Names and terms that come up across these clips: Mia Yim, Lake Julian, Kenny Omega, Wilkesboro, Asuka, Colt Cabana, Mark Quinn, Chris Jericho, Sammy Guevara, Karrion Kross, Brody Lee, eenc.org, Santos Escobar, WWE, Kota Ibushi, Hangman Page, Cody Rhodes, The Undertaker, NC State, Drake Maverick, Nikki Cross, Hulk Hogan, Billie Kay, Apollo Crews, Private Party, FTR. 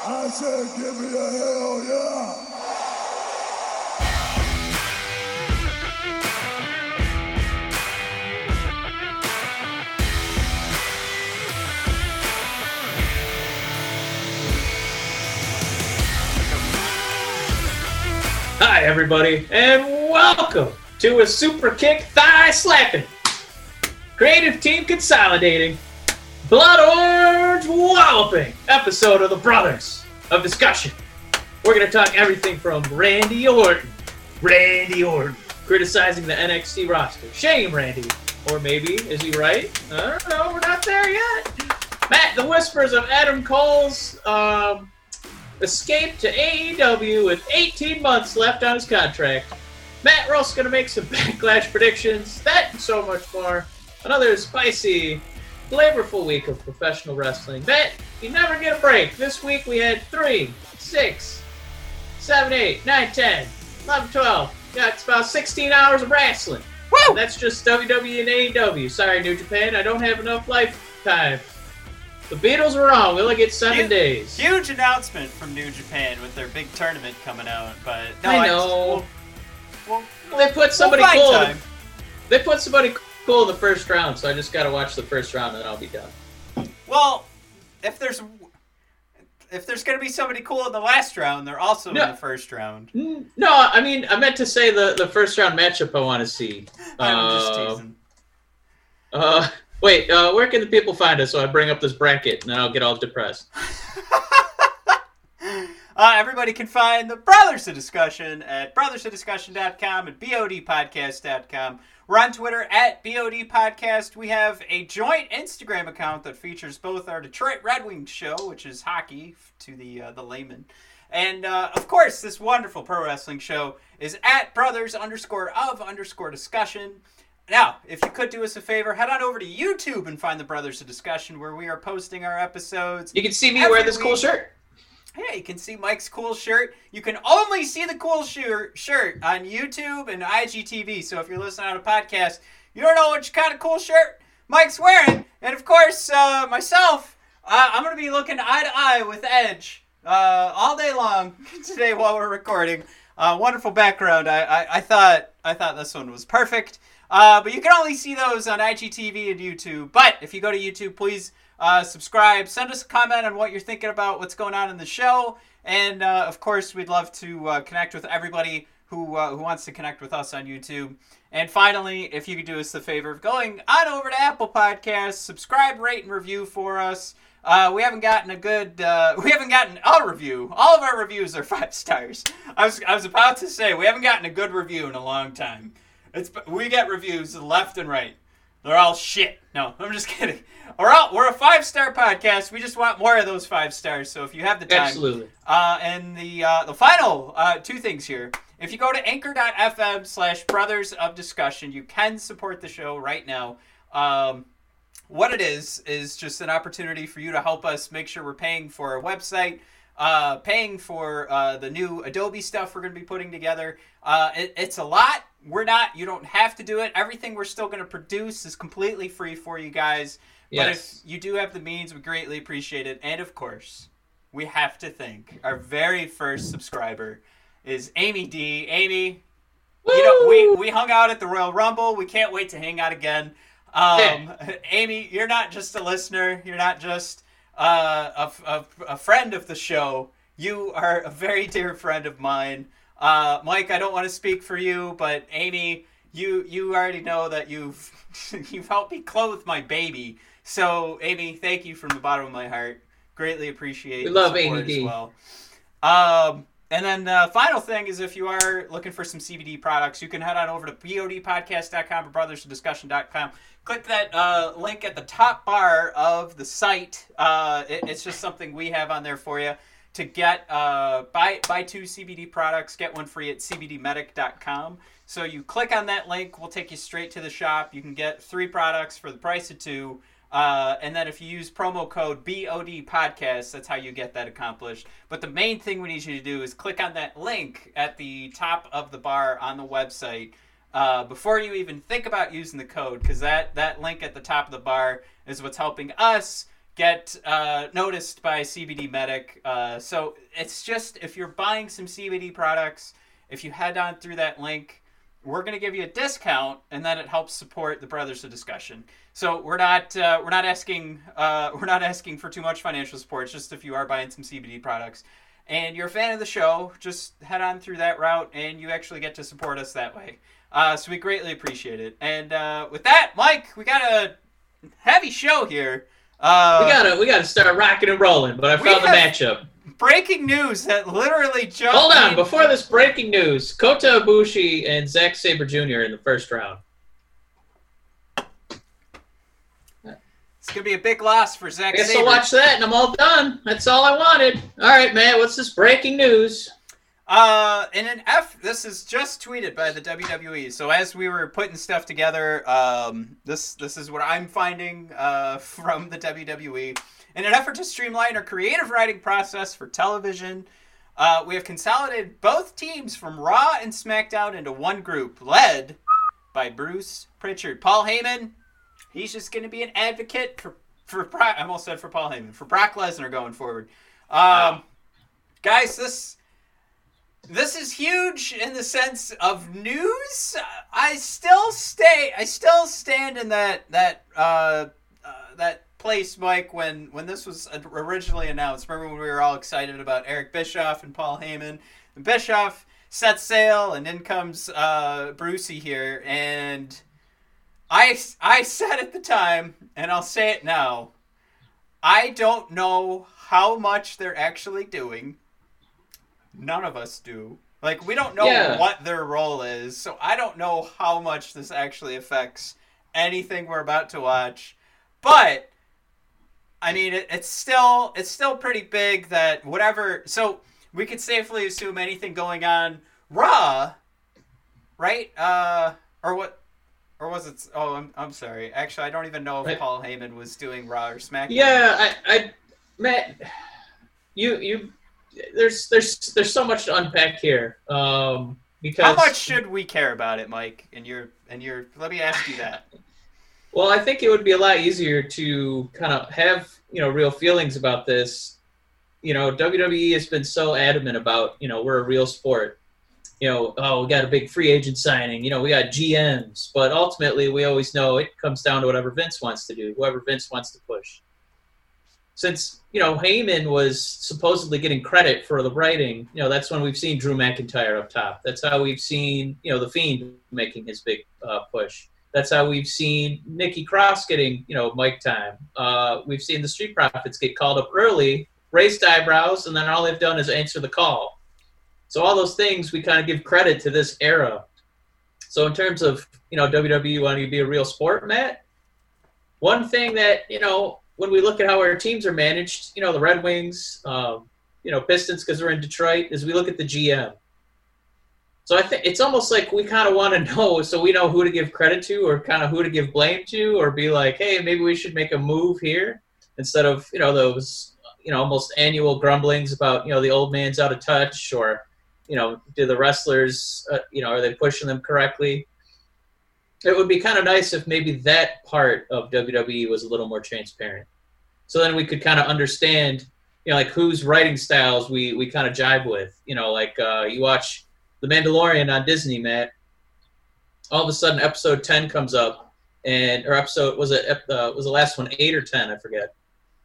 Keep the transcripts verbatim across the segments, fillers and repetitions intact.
I said, give me a hell yeah. Hi, everybody, and welcome to a super kick thigh slapping, creative team consolidating, blood orange walloping episode of the Brothers of Discussion. We're going to talk everything from Randy Orton, Randy Orton, criticizing the N X T roster. Shame, Randy. Or maybe, is he right? I don't know. We're not there yet. Matt, the whispers of Adam Cole's, um... escaped to A E W with eighteen months left on his contract. Matt Ross going to make some backlash predictions. That and so much more. Another spicy, flavorful week of professional wrestling. Matt, you never get a break. This week we had three, six, seven, eight, nine, ten, eleven, twelve. Got about sixteen hours of wrestling. Woo! That's just W W E and A E W. Sorry, New Japan. I don't have enough lifetime. The Beatles were wrong. We only get seven huge, days. Huge announcement from New Japan with their big tournament coming out, but no, I know. I, we'll, we'll, they put somebody we'll cool. Time. They put somebody cool in the first round, so I just got to watch the first round and then I'll be done. Well, if there's if there's going to be somebody cool in the last round, they're also no, in the first round. No, I mean I meant to say the, the first round matchup I want to see. I'm uh, just teasing. Uh. Wait, uh, where can the people find us? So I bring up this bracket, and then I'll get all depressed. uh, everybody can find the Brothers of Discussion at brothers of discussion dot com and b o d podcast dot com. We're on Twitter at B O D Podcast. We have a joint Instagram account that features both our Detroit Red Wings show, which is hockey to the uh, the layman, and, uh, of course, this wonderful pro wrestling show is at brothers underscore of underscore discussion. Now, if you could do us a favor, head on over to YouTube and find the Brothers of Discussion, where we are posting our episodes. You can see me wear this week. Cool shirt. Yeah, you can see Mike's cool shirt. You can only see the cool shirt shirt on YouTube and I G T V. So if you're listening on a podcast, you don't know which kind of cool shirt Mike's wearing. And of course, uh, myself, uh, I'm going to be looking eye to eye with Edge uh, all day long today while we're recording. Uh, wonderful background. I, I I thought I thought this one was perfect. Uh, but you can only see those on I G T V and YouTube. But if you go to YouTube, please uh, subscribe. Send us a comment on what you're thinking about what's going on in the show. And, uh, of course, we'd love to uh, connect with everybody who uh, who wants to connect with us on YouTube. And finally, if you could do us the favor of going on over to Apple Podcasts, subscribe, rate, and review for us. Uh, we haven't gotten a good, uh, we haven't gotten a review. All of our reviews are five stars. I was, I was about to say, we haven't gotten a good review in a long time. It's, we get reviews left and right. They're all shit. No, I'm just kidding. We're, all, we're a five-star podcast. We just want more of those five stars. So if you have the time. Absolutely. Uh, and the uh, the final uh, two things here. If you go to anchor.fm slash brothers of discussion, you can support the show right now. Um, what it is is just an opportunity for you to help us make sure we're paying for our website. Uh, paying for uh, the new Adobe stuff we're going to be putting together. Uh, it, it's a lot. We're not, you don't have to do it. Everything we're still going to produce is completely free for you guys. Yes. But if you do have the means, we greatly appreciate it. And of course, we have to thank our very first subscriber is Amy D. Amy, Woo! You know, we, we hung out at the Royal Rumble. We can't wait to hang out again. Um, hey. Amy, you're not just a listener. You're not just Uh, a, a, a friend of the show. You are a very dear friend of mine. Uh, Mike, I don't want to speak for you, but Amy, you you already know that you've you've helped me clothe my baby. So, Amy, thank you from the bottom of my heart. Greatly appreciate we love Amy D. as well. Um, and then the final thing is if you are looking for some C B D products, you can head on over to b o d podcast dot com or brothers of discussion dot com. Click that uh, link at the top bar of the site. Uh, it, it's just something we have on there for you to get. Uh, buy buy two C B D products, get one free at c b d medic dot com. So you click on that link, we'll take you straight to the shop. You can get three products for the price of two. Uh, and then if you use promo code B O D Podcast, that's how you get that accomplished. But the main thing we need you to do is click on that link at the top of the bar on the website. Uh, before you even think about using the code, because that, that link at the top of the bar is what's helping us get uh, noticed by C B D Medic. Uh, so it's just, if you're buying some C B D products, if you head on through that link, we're going to give you a discount, and then it helps support the Brothers of Discussion. So we're not uh, we're not asking uh, we're not asking for too much financial support. It's just if you are buying some C B D products and you're a fan of the show, just head on through that route, and you actually get to support us that way. Uh, so we greatly appreciate it. And uh, with that, Mike, we got a heavy show here. Uh, we gotta we gotta start rocking and rolling. But I found the matchup. Breaking news that literally just... Hold on, before this breaking news, Kota Ibushi and Zack Sabre Junior in the first round. It's going to be a big loss for Zack Sabre. I guess I'll watch that and I'm all done. That's all I wanted. All right, man, what's this breaking news? Uh, in an F... This is just tweeted by the W W E. So as we were putting stuff together, um, this, this is what I'm finding uh, from the W W E. In an effort to streamline our creative writing process for television, uh, we have consolidated both teams from Raw and SmackDown into one group, led by Bruce Prichard. Paul Heyman, he's just going to be an advocate for, for I almost said for Paul Heyman, for Brock Lesnar going forward. Um, wow. Guys, this this is huge in the sense of news. I still stay, I still stand in that that uh, uh, that. place, Mike, when when this was originally announced. Remember when we were all excited about Eric Bischoff and Paul Heyman? And Bischoff set sail, and in comes uh, Brucey here. And I, I said at the time, and I'll say it now, I don't know how much they're actually doing. None of us do. Like, we don't know yeah. what their role is, so I don't know how much this actually affects anything we're about to watch. But... I mean, it, it's still it's still pretty big that whatever... So, we could safely assume anything going on Raw, right? Uh, or what... Or was it... Oh, I'm I'm sorry. Actually, I don't even know if Paul Heyman was doing Raw or SmackDown. Yeah, I... I Matt, you... you there's, there's, there's so much to unpack here. Um, because How much should we care about it, Mike? And you're... And you're let me ask you that. Well, I think it would be a lot easier to kind of have, you know, real feelings about this. You know, W W E has been so adamant about, you know, we're a real sport. You know, oh, we got a big free agent signing. You know, we got G Ms. But ultimately, we always know it comes down to whatever Vince wants to do, whoever Vince wants to push. Since, you know, Heyman was supposedly getting credit for the writing, you know, that's when we've seen Drew McIntyre up top. That's how we've seen, you know, The Fiend making his big uh, push. That's how we've seen Nikki Cross getting, you know, mic time. Uh, we've seen the Street Profits get called up early, raised eyebrows, and then all they've done is answer the call. So all those things, we kind of give credit to this era. So in terms of, you know, W W E wanting to be a real sport, Matt, one thing that, you know, when we look at how our teams are managed, you know, the Red Wings, um, you know, Pistons because they're in Detroit, is we look at the G M. So I think it's almost like we kind of want to know so we know who to give credit to or kind of who to give blame to or be like, hey, maybe we should make a move here instead of, you know, those, you know, almost annual grumblings about, you know, the old man's out of touch or, you know, do the wrestlers, uh, you know, are they pushing them correctly? It would be kind of nice if maybe that part of W W E was a little more transparent. So then we could kind of understand, you know, like whose writing styles we, we kind of jive with, you know, like uh, you watch – The Mandalorian on Disney, Matt. All of a sudden, episode ten comes up, and or episode was it uh, was the last one eight or ten? I forget.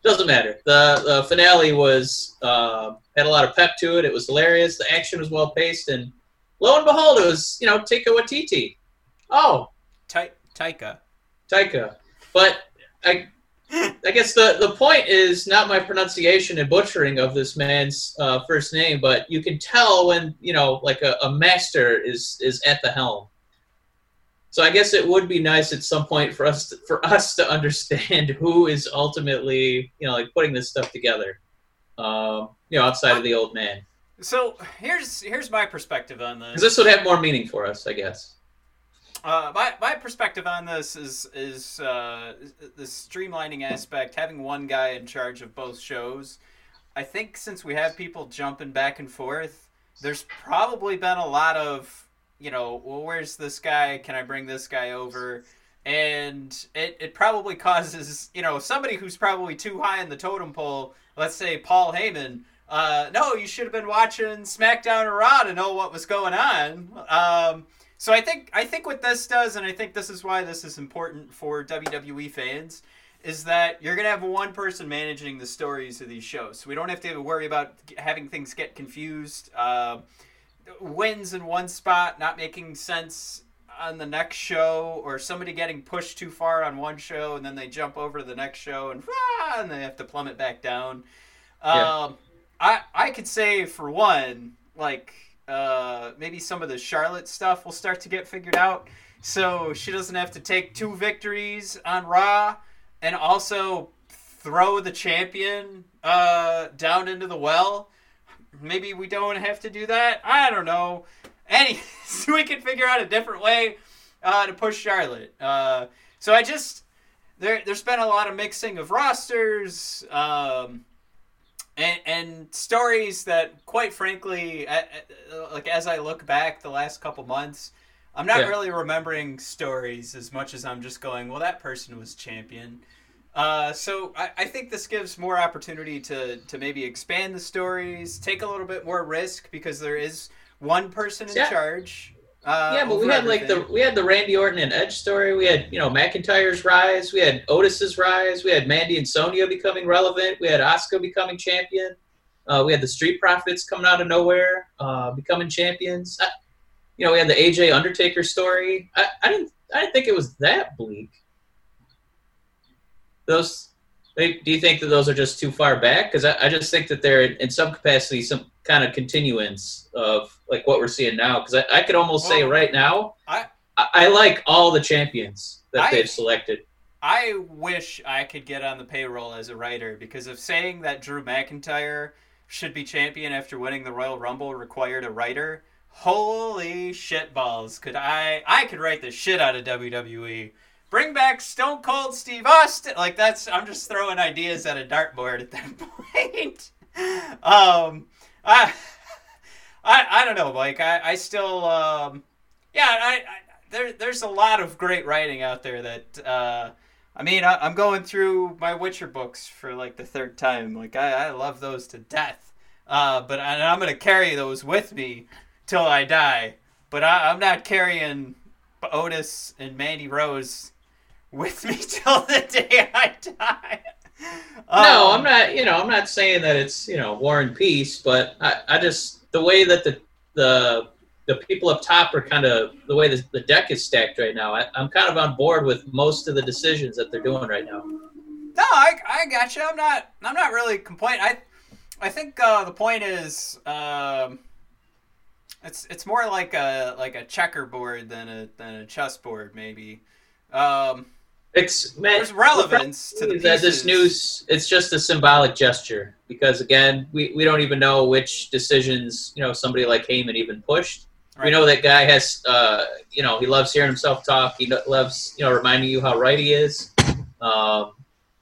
Doesn't matter. The the finale was uh, had a lot of pep to it. It was hilarious. The action was well paced, and lo and behold, it was you know Taika Waititi. Oh, Ta- Taika, Taika. But I I guess the the point is not my pronunciation and butchering of this man's uh, first name, but you can tell when, you know, like a, a master is, is at the helm. So I guess it would be nice at some point for us to, for us to understand who is ultimately, you know, like putting this stuff together, um, you know, outside of the old man. So here's here's my perspective on this. 'Cause this would have more meaning for us, I guess. Uh, my my perspective on this is is uh, the streamlining aspect, having one guy in charge of both shows. I think since we have people jumping back and forth, there's probably been a lot of, you know, well, where's this guy? Can I bring this guy over? And it, it probably causes, you know, somebody who's probably too high in the totem pole, let's say Paul Heyman, uh, no, you should have been watching SmackDown or Raw to know what was going on. Um, so I think I think what this does, and I think this is why this is important for W W E fans, is that you're going to have one person managing the stories of these shows. So we don't have to worry about having things get confused, uh, wins in one spot not making sense on the next show, or somebody getting pushed too far on one show and then they jump over to the next show and, ah, and they have to plummet back down. Yeah. Um, I, I could say for one, like uh, maybe some of the Charlotte stuff will start to get figured out. So she doesn't have to take two victories on Raw and also throw the champion uh, down into the well. Maybe we don't have to do that. I don't know. Any, so we can figure out a different way uh, to push Charlotte. Uh, so I just, there, there's been a lot of mixing of rosters um, and, and stories that, quite frankly, I, I, like as I look back the last couple months, I'm not yeah. really remembering stories as much as I'm just going, well, that person was champion. Uh, so I, I think this gives more opportunity to to maybe expand the stories, take a little bit more risk because there is one person in yeah. charge. Uh, yeah, but we had everything. like the we had the Randy Orton and Edge story. We had you know McIntyre's rise. We had Otis's rise. We had Mandy and Sonya becoming relevant. We had Asuka becoming champion. Uh, we had the Street Profits coming out of nowhere, uh, becoming champions. I, you know, we had the A J Undertaker story. I, I didn't I didn't think it was that bleak. Those, they, do you think that those are just too far back? Because I, I just think that they're in, in some capacity some kind of continuance of like what we're seeing now. Because I, I could almost well, say right now, I, I I like all the champions that I, they've selected. I wish I could get on the payroll as a writer because if saying that Drew McIntyre should be champion after winning the Royal Rumble required a writer, holy shitballs! Could I I could write the shit out of W W E. Bring back Stone Cold Steve Austin. Like that's, I'm just throwing ideas at a dartboard at that point. um, I, I, I don't know, Mike. I, I still, um, yeah. I, I there, there's a lot of great writing out there that, uh, I mean, I, I'm going through my Witcher books for like the third time. Like I, I love those to death. Uh, but I, and I'm gonna carry those with me till I die. But I, I'm not carrying Otis and Mandy Rose with me till the day I die. Um, no, I'm not, you know, I'm not saying that it's, you know, war and peace, but I, I just, the way that the the the people up top are kind of, the way the, the deck is stacked right now, I, I'm kind of on board with most of the decisions that they're doing right now. No, I, I got you. I'm not, I'm not really complaining. I, I think uh, the point is, um, it's it's more like a like a checkerboard than a than a chessboard maybe. Um, it's man, there's relevance to the pieces. This news, it's just a symbolic gesture because again, we, we don't even know which decisions you know somebody like Heyman even pushed. Right. We know that guy has uh, you know he loves hearing himself talk. He loves you know reminding you how right he is. Um,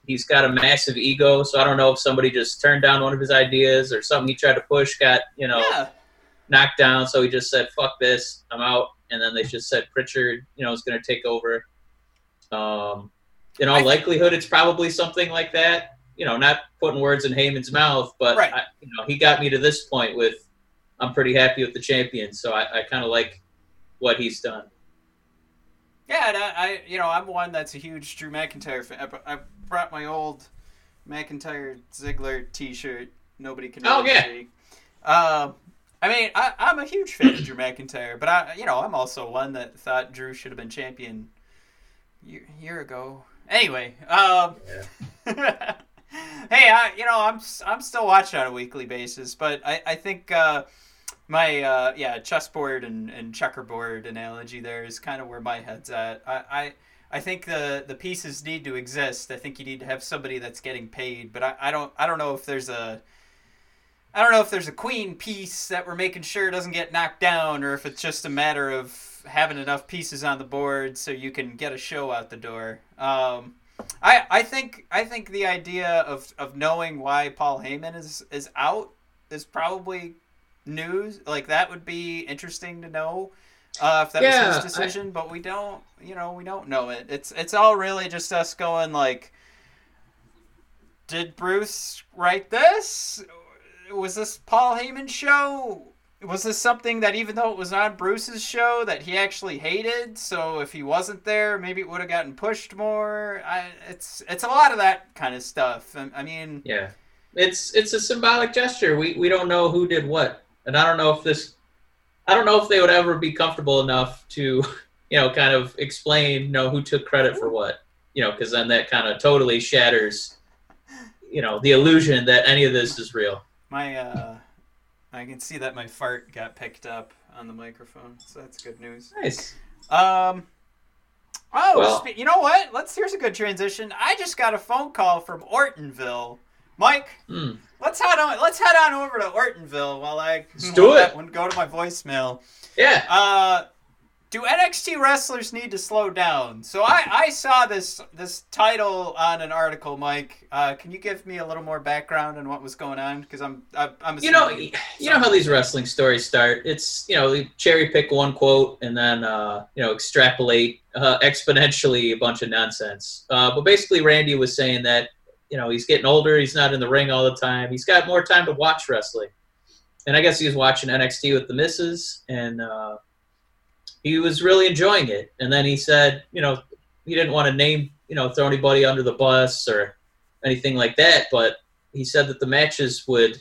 he's got a massive ego, so I don't know if somebody just turned down one of his ideas or something he tried to push got you know. Yeah. knocked down, so he just said, fuck this, I'm out. And then they just said Prichard, you know, is going to take over. Um, in all I likelihood, think- it's probably something like that. You know, not putting words in Heyman's mouth, but, right. I, you know, he got me to this point with, I'm pretty happy with the champion, so I, I kind of like what he's done. Yeah, and I, I, you know, I'm one that's a huge Drew McIntyre fan. I, I brought my old McIntyre Ziggler t-shirt. Nobody can really oh, yeah. see. Um, I mean, I, I'm a huge fan of Drew McIntyre, but I, you know, I'm also one that thought Drew should have been champion a year, year ago. Anyway, um, yeah. hey, I, you know, I'm I'm still watching on a weekly basis, but I I think uh, my uh, yeah chessboard and, and checkerboard analogy there is kind of where my head's at. I, I I think the the pieces need to exist. I think you need to have somebody that's getting paid, but I, I don't I don't know if there's a I don't know if there's a queen piece that we're making sure doesn't get knocked down or if it's just a matter of having enough pieces on the board so you can get a show out the door. Um, I I think I think the idea of, of knowing why Paul Heyman is, is out is probably news. Like, that would be interesting to know. uh, if that yeah, was his decision, I... but we don't, you know, we don't know it. It's it's all really just us going like, did Bruce write this? Was this Paul Heyman's show? Was this something that even though it was on Bruce's show that he actually hated? So if he wasn't there, maybe it would have gotten pushed more. I, it's it's a lot of that kind of stuff. I, I mean, yeah, it's it's a symbolic gesture. We we don't know who did what, and I don't know if this, I don't know if they would ever be comfortable enough to, you know, kind of explain, you know, who took credit for what, you know, because then that kind of totally shatters, you know, the illusion that any of this is real. My. uh I can see that my fart got picked up on the microphone, so that's good news. Nice. Um, oh, well, spe- you know what? Let's. Here's a good transition. I just got a phone call from Ortonville, Mike. Mm. Let's head on. Let's head on over to Ortonville while I let's do it. One, go to my voicemail. Yeah. Uh, do N X T wrestlers need to slow down? So I, I saw this this title on an article, Mike. Uh, can you give me a little more background on what was going on? Because I'm I'm, I'm you know you know how these wrestling stories start. It's, you know, they cherry pick one quote and then uh, you know extrapolate uh, exponentially a bunch of nonsense. Uh, but basically, Randy was saying that, you know, he's getting older. He's not in the ring all the time. He's got more time to watch wrestling, and I guess he was watching N X T with the missus and. Uh, He was really enjoying it. And then he said, you know, he didn't want to name, you know, throw anybody under the bus or anything like that. But he said that the matches would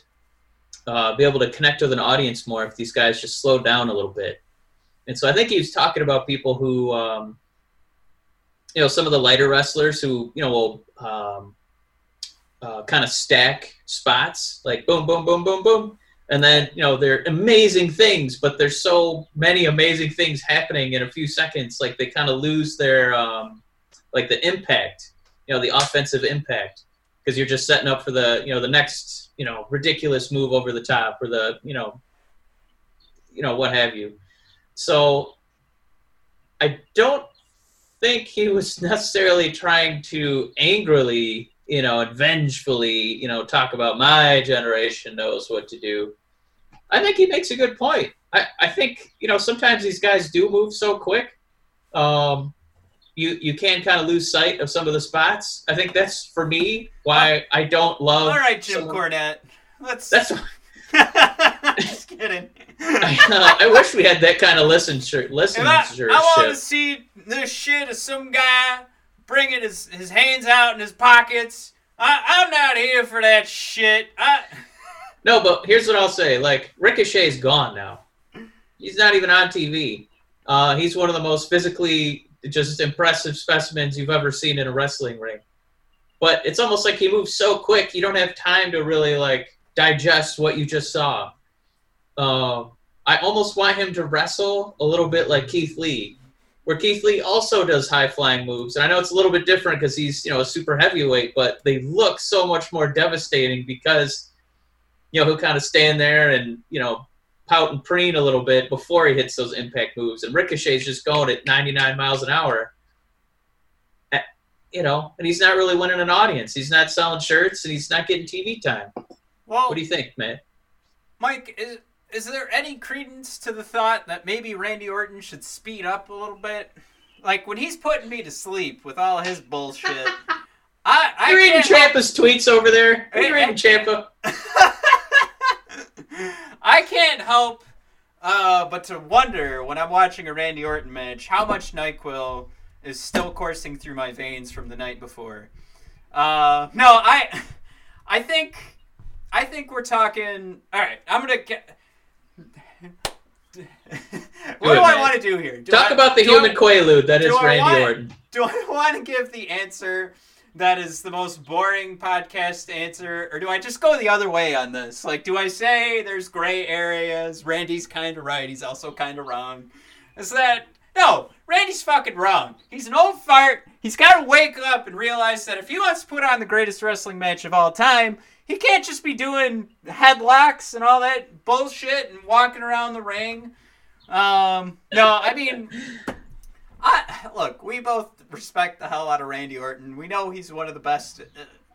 uh, be able to connect with an audience more if these guys just slowed down a little bit. And so I think he was talking about people who, um, you know, some of the lighter wrestlers who, you know, will um, uh, kind of stack spots like boom, boom, boom, boom, boom. And then, you know, they're amazing things, but there's so many amazing things happening in a few seconds. Like they kind of lose their, um, like the impact, you know, the offensive impact, because you're just setting up for the, you know, the next, you know, ridiculous move over the top or the, you know, you know, what have you. So I don't think he was necessarily trying to angrily, you know, and vengefully, you know, talk about my generation knows what to do. I think he makes a good point. I, I think, you know, sometimes these guys do move so quick. Um, you you can kind of lose sight of some of the spots. I think that's, for me, why I don't love... All right, Jim someone... Cornette. Let's... That's... Just kidding. I, uh, I wish we had that kind of listenership. I, I want to see the shit of some guy bringing his, his hands out in his pockets. I, I'm not here for that shit. I... No, but here's what I'll say. Like, Ricochet's gone now. He's not even on T V. Uh, he's one of the most physically just impressive specimens you've ever seen in a wrestling ring. But it's almost like he moves so quick, you don't have time to really, like, digest what you just saw. Uh, I almost want him to wrestle a little bit like Keith Lee, where Keith Lee also does high-flying moves. And I know it's a little bit different because he's, you know, a super heavyweight, but they look so much more devastating because, you know, he'll kind of stand there and, you know, pout and preen a little bit before he hits those impact moves. And Ricochet's just going at ninety-nine miles an hour, at, you know, and he's not really winning an audience. He's not selling shirts, and he's not getting T V time. Well, what do you think, man? Mike, is... Is there any credence to the thought that maybe Randy Orton should speed up a little bit? Like, when he's putting me to sleep with all his bullshit, I, I You're reading Ciampa's tweets over there. You're reading Ciampa. I can't help uh, but to wonder when I'm watching a Randy Orton match how much NyQuil is still coursing through my veins from the night before. Uh, no, I, I think, I think we're talking. All right, I'm gonna get. What do I want to do here? Do Talk I, about the human I, quaalude that is I Randy want, Orton. Do I want to give the answer that is the most boring podcast answer, or do I just go the other way on this? Like, do I say there's gray areas? Randy's kind of right. He's also kind of wrong. Is that no? Randy's fucking wrong. He's an old fart. He's got to wake up and realize that if he wants to put on the greatest wrestling match of all time, he can't just be doing headlocks and all that bullshit and walking around the ring. Um, no, I mean, I, look, we both respect the hell out of Randy Orton. We know he's one of the best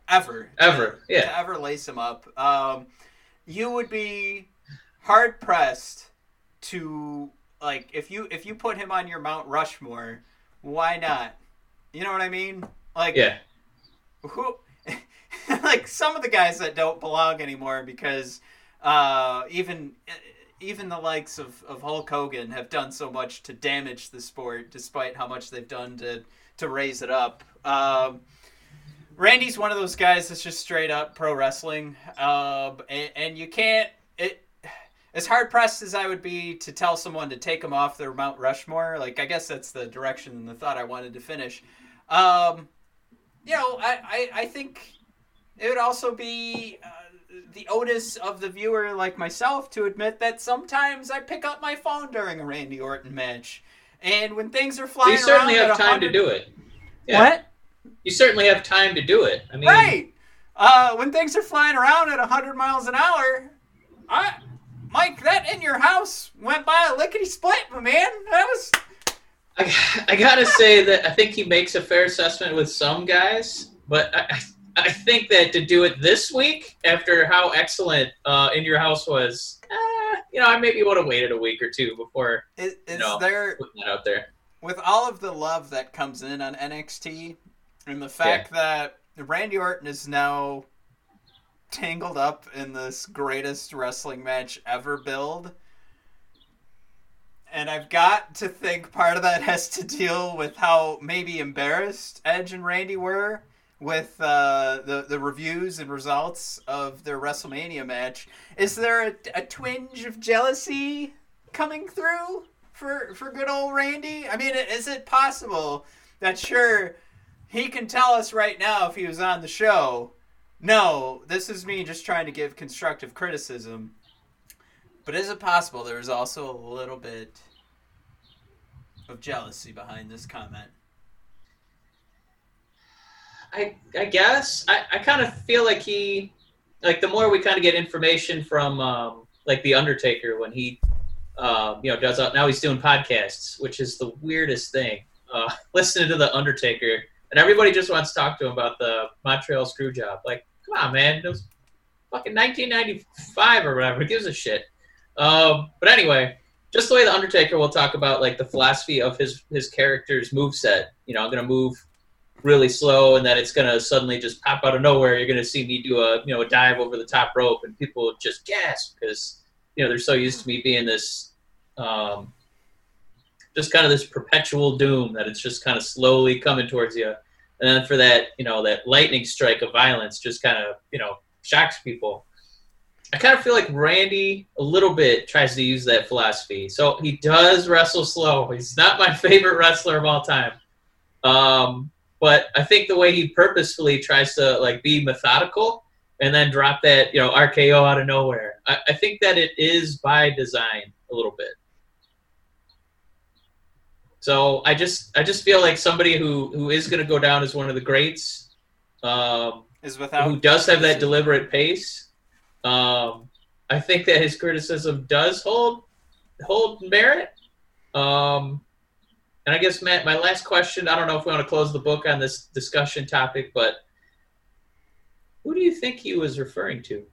ever. Ever, to, yeah. To ever lace him up. Um, you would be hard-pressed to like if you if you put him on your Mount Rushmore, why not? You know what I mean? Like, yeah. Who? Like some of the guys that don't belong anymore because uh, even even the likes of, of Hulk Hogan have done so much to damage the sport, despite how much they've done to to raise it up. Um, Randy's one of those guys that's just straight up pro wrestling, um, and, and you can't. It, as hard pressed as I would be to tell someone to take him off their Mount Rushmore, like I guess that's the direction and the thought I wanted to finish. Um, you know, I, I, I think it would also be uh, the onus of the viewer like myself to admit that sometimes I pick up my phone during a Randy Orton match, and when things are flying around, you certainly have time to do it. Yeah. What? You certainly have time to do it. I mean, right. Uh, when things are flying around at one hundred miles an hour, I, Mike, that in your house went by a lickety split, my man. That was. I, I gotta say that I think he makes a fair assessment with some guys, but I, I think that to do it this week after how excellent uh, in your house was, uh, you know, I maybe would have waited a week or two before. Is, is you know, there, putting that out there? With all of the love that comes in on N X T. And the fact yeah. that Randy Orton is now tangled up in this greatest wrestling match ever build. And I've got to think part of that has to deal with how maybe embarrassed Edge and Randy were with uh, the, the reviews and results of their WrestleMania match. Is there a, a twinge of jealousy coming through for, for good old Randy? I mean, is it possible that sure... he can tell us right now if he was on the show, no, this is me just trying to give constructive criticism. But is it possible there is also a little bit of jealousy behind this comment? I I guess. I, I kind of feel like he, like the more we kind of get information from um, like The Undertaker when he, uh, you know, does, now he's doing podcasts, which is the weirdest thing. Uh, listening to The Undertaker. And everybody just wants to talk to him about the Montreal Screwjob. Like, come on, man. It was fucking nineteen ninety-five or whatever. Who gives a shit? Um, but anyway, just the way The Undertaker will talk about, like, the philosophy of his, his character's moveset. You know, I'm going to move really slow and then it's going to suddenly just pop out of nowhere. You're going to see me do a, you know, a dive over the top rope and people just gasp because, you know, they're so used to me being this um, – just kind of this perpetual doom that it's just kind of slowly coming towards you. And then for that, you know, that lightning strike of violence just kind of, you know, shocks people. I kind of feel like Randy a little bit tries to use that philosophy. So he does wrestle slow. He's not my favorite wrestler of all time. Um, but I think the way he purposefully tries to like be methodical and then drop that, you know, R K O out of nowhere. I, I think that it is by design a little bit. So I just I just feel like somebody who, who is going to go down as one of the greats, um, is without who does have that deliberate pace. Um, I think that his criticism does hold hold merit. Um, and I guess, Matt, my last question, I don't know if we want to close the book on this discussion topic, but who do you think he was referring to?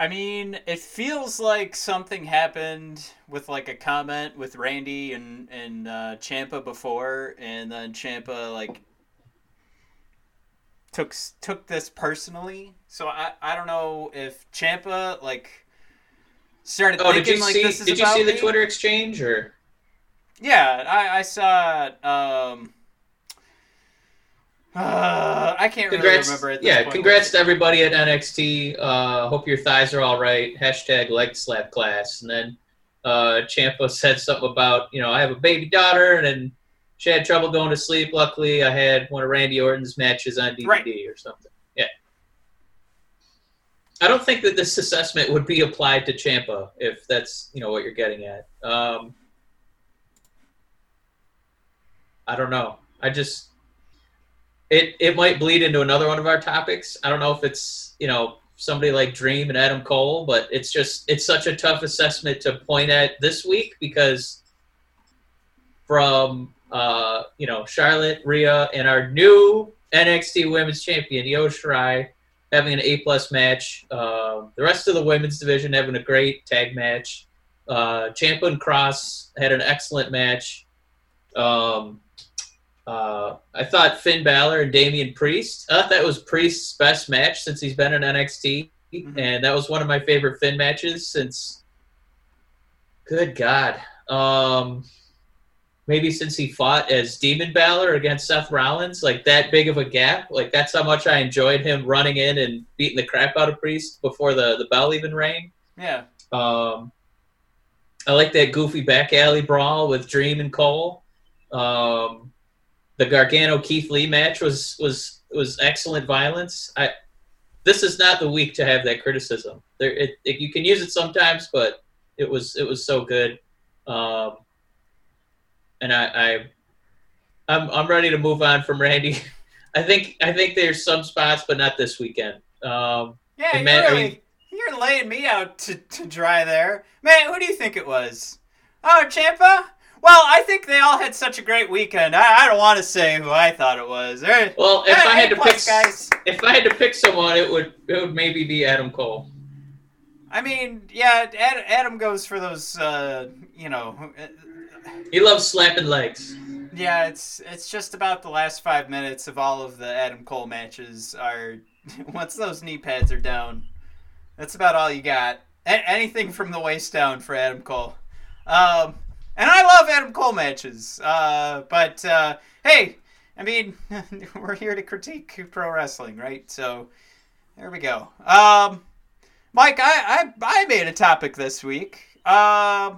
I mean, it feels like something happened with like a comment with Randy and and uh, Ciampa before, and then Ciampa like took took this personally. So I, I don't know if Ciampa like started oh, thinking like see, this is about me. Did you see the Twitter exchange or? Yeah, I I saw it. Um, Uh, I can't really congrats, remember at this yeah, point. Congrats to everybody at N X T. Uh, hope your thighs are all right. Hashtag leg slap class. And then uh, Ciampa said something about, you know, I have a baby daughter, and then she had trouble going to sleep. Luckily, I had one of Randy Orton's matches on D V D right. or something. Yeah. I don't think that this assessment would be applied to Ciampa, if that's, you know, what you're getting at. Um, I don't know. I just... It it might bleed into another one of our topics. I don't know if it's, you know, somebody like Dream and Adam Cole, but it's just, it's such a tough assessment to point at this week because from, uh, you know, Charlotte, Rhea, and our new N X T Women's Champion, Io Shirai, having an A-plus match. Uh, the rest of the women's division having a great tag match. Uh, Ciampa and Kross had an excellent match. Um, uh, I thought Finn Balor and Damian Priest, I thought that was Priest's best match since he's been in N X T. Mm-hmm. And that was one of my favorite Finn matches since, good God, um, maybe since he fought as Demon Balor against Seth Rollins, like that big of a gap. Like that's how much I enjoyed him running in and beating the crap out of Priest before the, the bell even rang. Yeah. Um, I like that goofy back alley brawl with Dream and Cole. Um, the Gargano Keith Lee match was was was excellent violence. I this is not the week to have that criticism. There, it, it, you can use it sometimes, but it was it was so good. Um, and I, I I'm I'm ready to move on from Randy. I think I think there's some spots, but not this weekend. Um, yeah, and Matt, really. Are you, You're laying me out to, to dry there. Man, who do you think it was? Oh, Ciampa? Well, I think they all had such a great weekend. I, I don't want to say who I thought it was. They're, well, if I had to pick guys. If I had to pick someone, it would it would maybe be Adam Cole. I mean, yeah, Ad, Adam goes for those, uh, you know. He loves slapping legs. Yeah, it's it's just about the last five minutes of all of the Adam Cole matches are once those knee pads are down. That's about all you got. A- anything from the waist down for Adam Cole. Um, and I love Adam Cole matches. Uh, but, uh, hey, I mean, we're here to critique pro wrestling, right? So, there we go. Um, Mike, I, I, I made a topic this week. Uh,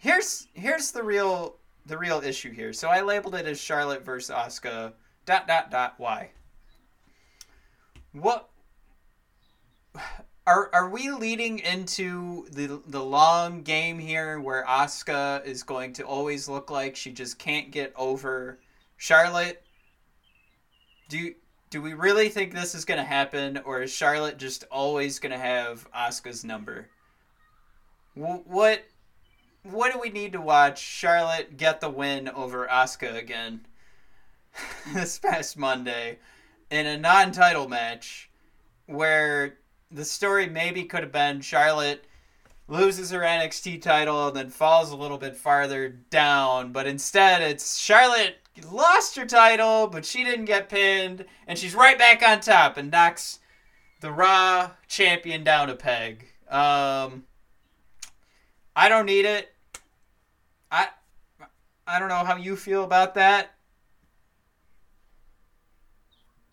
here's here's the real the real issue here. So I labeled it as Charlotte versus Asuka, dot, dot, dot, why? What are are we leading into the the long game here where Asuka is going to always look like she just can't get over Charlotte? Do do we really think this is going to happen, or is Charlotte just always going to have Asuka's number? What what do we need to watch Charlotte get the win over Asuka again this past Monday? In a non-title match where the story maybe could have been Charlotte loses her N X T title and then falls a little bit farther down. But instead, it's Charlotte lost her title, but she didn't get pinned. And she's right back on top and knocks the Raw champion down a peg. Um, I don't need it. I, I don't know how you feel about that.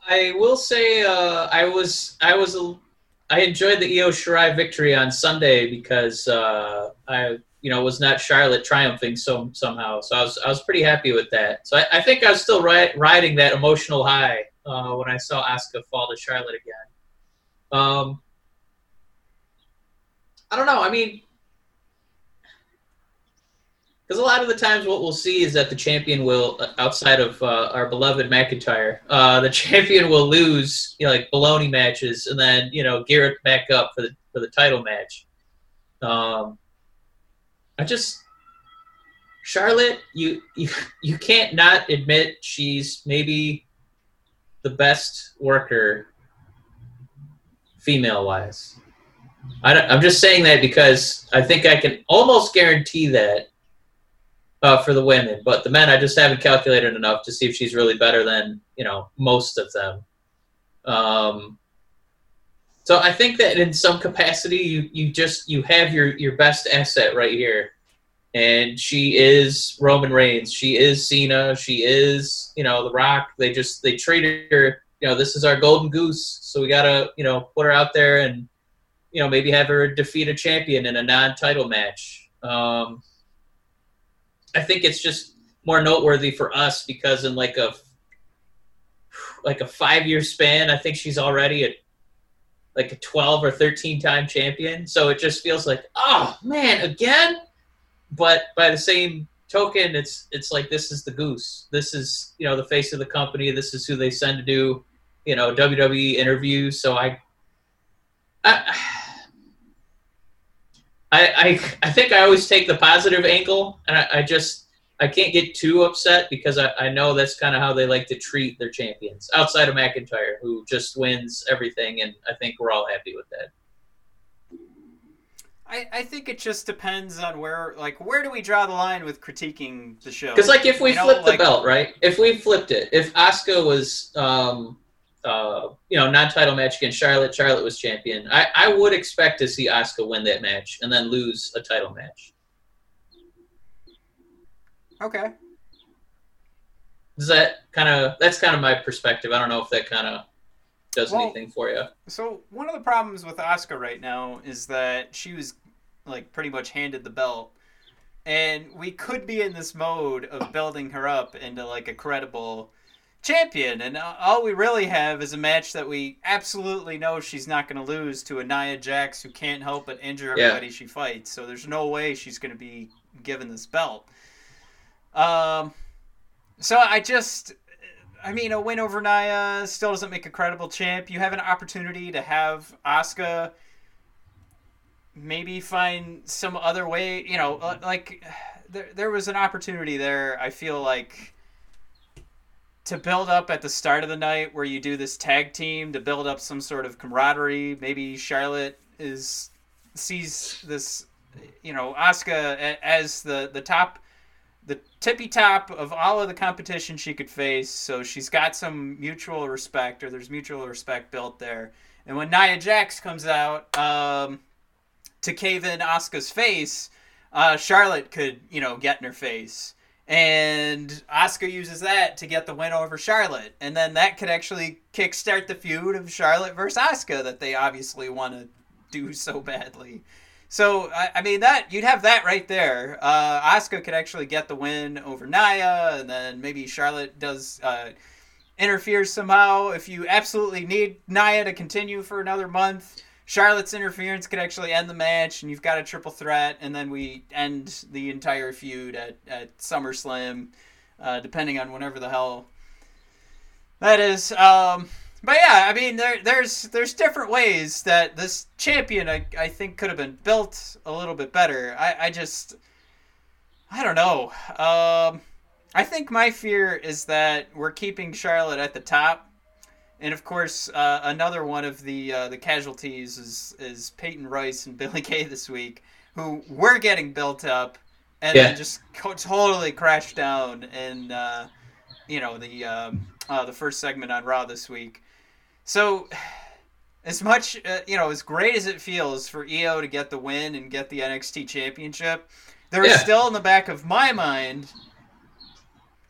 I will say uh, I was I was a, I enjoyed the Io Shirai victory on Sunday because uh, I you know was not Charlotte triumphing so, somehow so I was I was pretty happy with that, so I, I think I was still ri- riding that emotional high uh, when I saw Asuka fall to Charlotte again. Um, I don't know, I mean, because a lot of the times what we'll see is that the champion will, outside of uh, our beloved McIntyre, uh, the champion will lose, you know, like baloney matches, and then you know gear it back up for the for the title match. Um, I just Charlotte, you you you can't not admit she's maybe the best worker, female wise. I don't, I'm just saying that because I think I can almost guarantee that. Uh, for the women, but the men, I just haven't calculated enough to see if she's really better than, you know, most of them. Um, so I think that in some capacity, you, you just, you have your, your best asset right here. And she is Roman Reigns. She is Cena. She is, you know, The Rock. They just, they treated her, you know, this is our golden goose. So we got to, you know, put her out there and, you know, maybe have her defeat a champion in a non-title match. Um, I think it's just more noteworthy for us because in like a like a five-year span, I think she's already a like a twelve or thirteen-time champion. So it just feels like, oh man, again. But by the same token, it's it's like this is the goose. This is, you know, the face of the company. This is who they send to do, you know, W W E interviews. So I, I, I, I, I think I always take the positive angle, and I, I just, I can't get too upset because I, I know that's kind of how they like to treat their champions, outside of McIntyre, who just wins everything, and I think we're all happy with that. I, I think it just depends on where, like, where do we draw the line with critiquing the show? Because, like, if we flipped the belt, right? If we flipped it, if Asuka was, um, uh, you know, non-title match against Charlotte, Charlotte was champion, I, I would expect to see Asuka win that match and then lose a title match. Okay. Does that kind of, that's kind of my perspective. I don't know if that kind of does well, anything for you. So one of the problems with Asuka right now is that she was like pretty much handed the belt, and we could be in this mode of building her up into like a credible champion, and all we really have is a match that we absolutely know she's not going to lose to a Nia Jax who can't help but injure everybody yeah. she fights, so there's no way she's going to be given this belt. Um, so I just, I mean, a win over Nia still doesn't make a credible champ. You have an opportunity to have Asuka maybe find some other way, you know, like there, there was an opportunity there. I feel like to build up at the start of the night where you do this tag team to build up some sort of camaraderie. Maybe Charlotte is, sees this, you know, Asuka as the, the top, the tippy top of all of the competition she could face, so she's got some mutual respect, or there's mutual respect built there. And when Nia Jax comes out um, to cave in Asuka's face, uh, Charlotte could, you know, get in her face. And Asuka uses that to get the win over Charlotte. And then that could actually kickstart the feud of Charlotte versus Asuka that they obviously want to do so badly. So, I mean, that you'd have that right there. Uh, Asuka could actually get the win over Nia, and then maybe Charlotte does uh, interfere somehow. If you absolutely need Nia to continue for another month, Charlotte's interference could actually end the match, and you've got a triple threat, and then we end the entire feud at, at SummerSlam, uh, depending on whenever the hell that is. Um... But yeah, I mean, there, there's there's different ways that this champion, I, I think, could have been built a little bit better. I, I just, I don't know. Um, I think my fear is that we're keeping Charlotte at the top. And, of course, uh, another one of the uh, the casualties is, is Peyton Royce and Billie Kay this week, who were getting built up and yeah. then just totally crashed down in, uh, you know, the, um, uh, the first segment on Raw this week. So, as much, uh, you know, as great as it feels for Io to get the win and get the N X T championship, there yeah. is still in the back of my mind,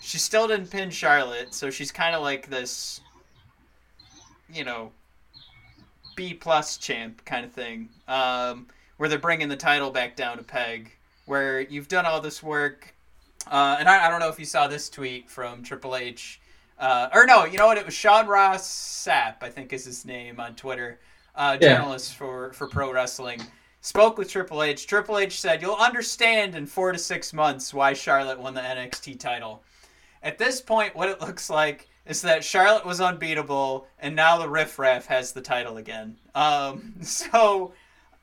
she still didn't pin Charlotte, so she's kind of like this, you know, B-plus champ kind of thing, um, where they're bringing the title back down a peg, where you've done all this work. Uh, and I, I don't know if you saw this tweet from Triple H. Uh, or no, you know what? It was Sean Ross Sapp, I think is his name on Twitter, uh, yeah. journalist for, for pro wrestling, spoke with Triple H. Triple H said, "You'll understand in four to six months why Charlotte won the N X T title. At this point, what it looks like is that Charlotte was unbeatable, and now the riffraff has the title again." Um, so,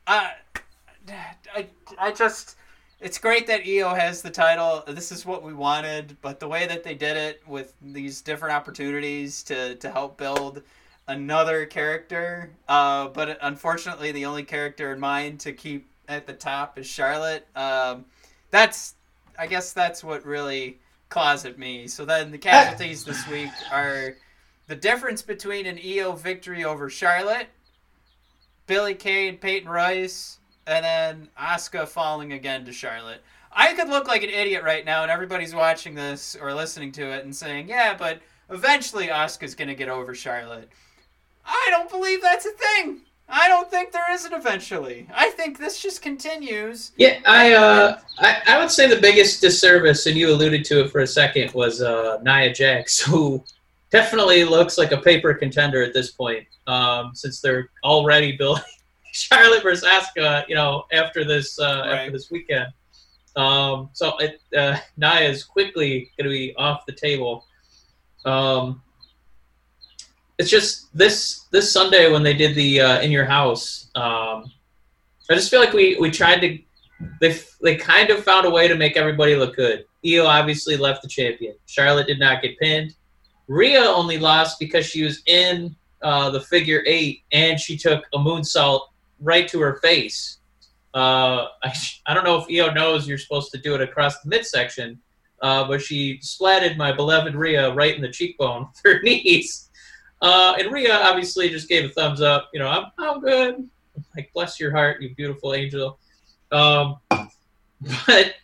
I, I, I just... It's great that Io has the title. This is what we wanted, but the way that they did it with these different opportunities to, to help build another character, uh, but unfortunately the only character in mind to keep at the top is Charlotte. Um, that's, I guess that's what really closeted me. So then the casualties this week are the difference between an Io victory over Charlotte, Billie Kay and Peyton Royce, and then Asuka falling again to Charlotte. I could look like an idiot right now, and everybody's watching this or listening to it and saying, yeah, but eventually Asuka's going to get over Charlotte. I don't believe that's a thing. I don't think there is an eventually. I think this just continues. Yeah, I uh, I, I would say the biggest disservice, and you alluded to it for a second, was uh, Nia Jax, who definitely looks like a paper contender at this point, um, since they're already building Charlotte versus Asuka, you know, after this uh, right. after this weekend. Um, so it, uh, Nia is quickly going to be off the table. Um, it's just this this Sunday when they did the uh, In Your House, um, I just feel like we, we tried to, they, they kind of found a way to make everybody look good. Io obviously left the champion. Charlotte did not get pinned. Rhea only lost because she was in uh, the figure eight, and she took a moonsault right to her face. Uh, I, I don't know if Io knows you're supposed to do it across the midsection, uh, but she splatted my beloved Rhea right in the cheekbone with her knees. Uh, and Rhea obviously just gave a thumbs up. You know, I'm, I'm good. I'm like, bless your heart, you beautiful angel. Um, but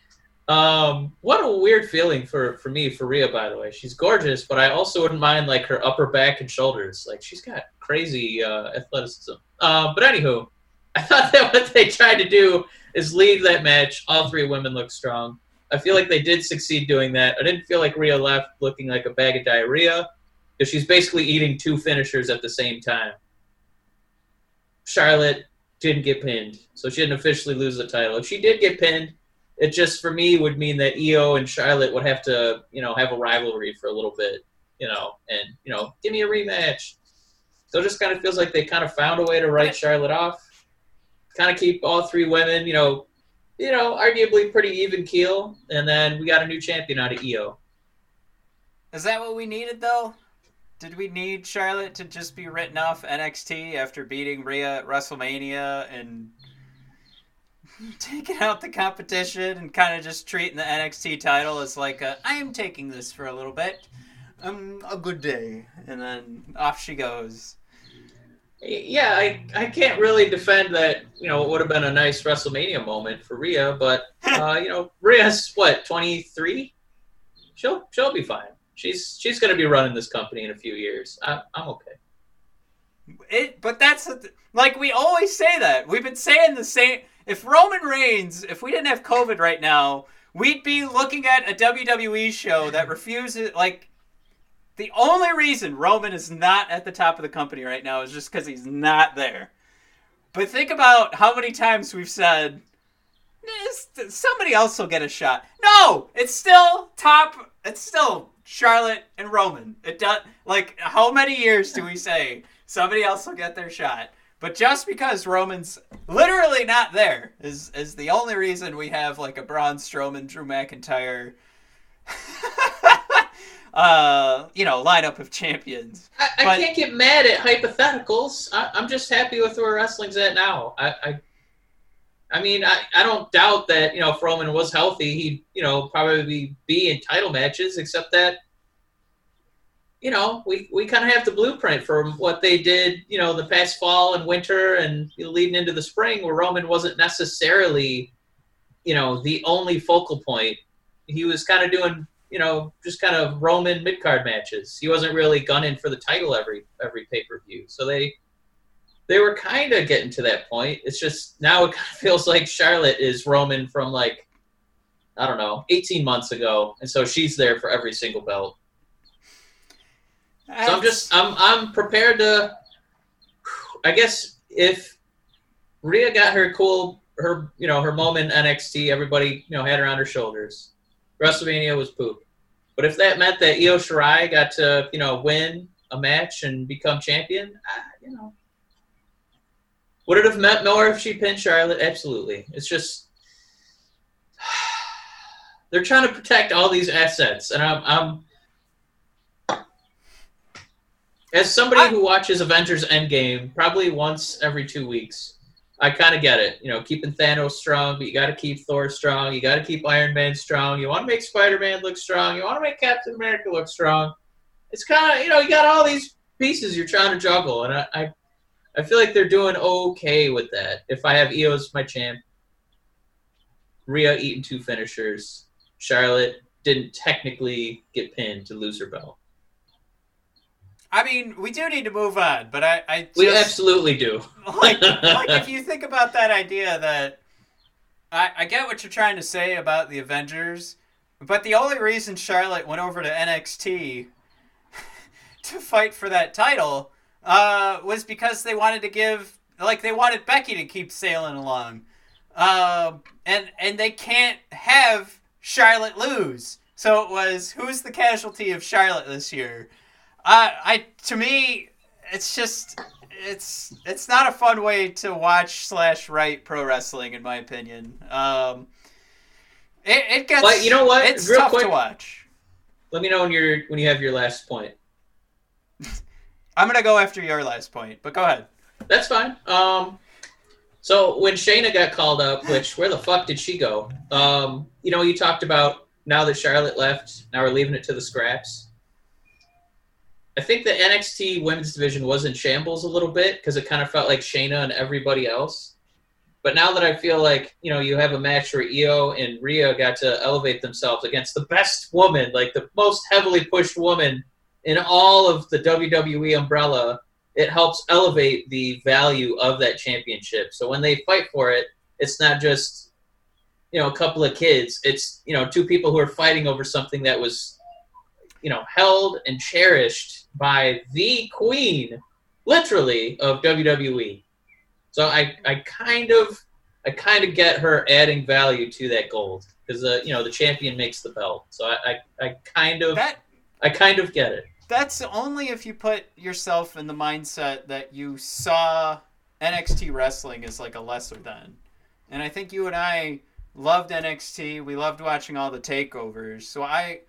um, what a weird feeling for, for me, for Rhea, by the way. She's gorgeous, but I also wouldn't mind, like, her upper back and shoulders. Like, she's got crazy uh, athleticism. Uh, but anywho, I thought that what they tried to do is leave that match. All three women look strong. I feel like they did succeed doing that. I didn't feel like Rhea left looking like a bag of diarrhea, because she's basically eating two finishers at the same time. Charlotte didn't get pinned, so she didn't officially lose the title. If she did get pinned, it just, for me, would mean that Io and Charlotte would have to, you know, have a rivalry for a little bit, you know, and, you know, give me a rematch. So it just kind of feels like they kind of found a way to write Charlotte off, kind of keep all three women, you know, you know, arguably pretty even keel, and then we got a new champion out of Io. Is that what we needed, though? Did we need Charlotte to just be written off N X T after beating Rhea at WrestleMania and taking out the competition and kind of just treating the N X T title as like, a, I am taking this for a little bit. Um, a good day. And then off she goes. Yeah, I, I can't really defend that, you know, it would have been a nice WrestleMania moment for Rhea, but, uh, you know, Rhea's, what, twenty-three? She'll she'll be fine. She's she's going to be running this company in a few years. I, I'm okay. It, but that's, a, like, we always say that. We've been saying the same. If Roman Reigns, if we didn't have COVID right now, we'd be looking at a W W E show that refuses, like, the only reason Roman is not at the top of the company right now is just because he's not there. But think about how many times we've said, somebody else will get a shot. No, it's still top, it's still Charlotte and Roman. It does, like, how many years do we say somebody else will get their shot? But just because Roman's literally not there is is the only reason we have like a Braun Strowman, Drew McIntyre, uh, you know, lineup of champions. I, I but, can't get mad at hypotheticals. I, I'm just happy with where wrestling's at now. I, I, I mean, I, I don't doubt that, you know, if Roman was healthy, he'd, you know, probably be in title matches, except that, you know, we, we kind of have the blueprint for what they did, you know, the past fall and winter and you know, leading into the spring where Roman wasn't necessarily, you know, the only focal point. He was kind of doing, you know, just kind of Roman mid-card matches. He wasn't really gunning for the title every every pay-per-view. So they... They were kind of getting to that point. It's just now it kind of feels like Charlotte is Roman from like, I don't know, eighteen months ago. And so she's there for every single belt. So I'm just, I'm I'm prepared to, I guess if Rhea got her cool, her, you know, her moment in N X T, everybody, you know, had her on her shoulders. WrestleMania was poop. But if that meant that Io Shirai got to, you know, win a match and become champion, I, you know. Would it have meant more if she pinned Charlotte? Absolutely. It's just they're trying to protect all these assets, and I'm, I'm as somebody I, who watches Avengers Endgame probably once every two weeks. I kind of get it, you know, keeping Thanos strong, but you got to keep Thor strong. You got to keep Iron Man strong. You want to make Spider-Man look strong. You want to make Captain America look strong. It's kind of, you know, you got all these pieces you're trying to juggle, and I. I I feel like they're doing okay with that. If I have Io as my champ, Rhea eating two finishers, Charlotte didn't technically get pinned to lose her belt. I mean, we do need to move on, but I, I just, we absolutely do. like, like, if you think about that idea that I, I get what you're trying to say about the Avengers, but the only reason Charlotte went over to N X T to fight for that title. Uh, was because they wanted to give, like, they wanted Becky to keep sailing along. Uh, and and they can't have Charlotte lose. So it was, who's the casualty of Charlotte this year? Uh, I to me, it's just, it's it's not a fun way to watch slash write pro wrestling, in my opinion. Um, It, it gets. But you know what? It's Real tough quick, to watch. Let me know when you're when you have your last point. I'm gonna go after your last point, but go ahead. That's fine. Um, so when Shayna got called up, which where the fuck did she go? Um, you know, you talked about now that Charlotte left, now we're leaving it to the scraps. I think the N X T women's division was in shambles a little bit because it kind of felt like Shayna and everybody else. But now that I feel like, you know, you have a match where Io and Rhea got to elevate themselves against the best woman, like the most heavily pushed woman in all of the W W E umbrella, it helps elevate the value of that championship. So when they fight for it, it's not just, you know, a couple of kids. It's, you know, two people who are fighting over something that was, you know, held and cherished by the queen, literally, of W W E. So I, I kind of I kind of get her adding value to that gold because uh, you know, the champion makes the belt. So I, I, I kind of that, I kind of get it. That's only if you put yourself in the mindset that you saw N X T wrestling as like a lesser than. And I think you and I loved N X T. We loved watching all the takeovers. So I,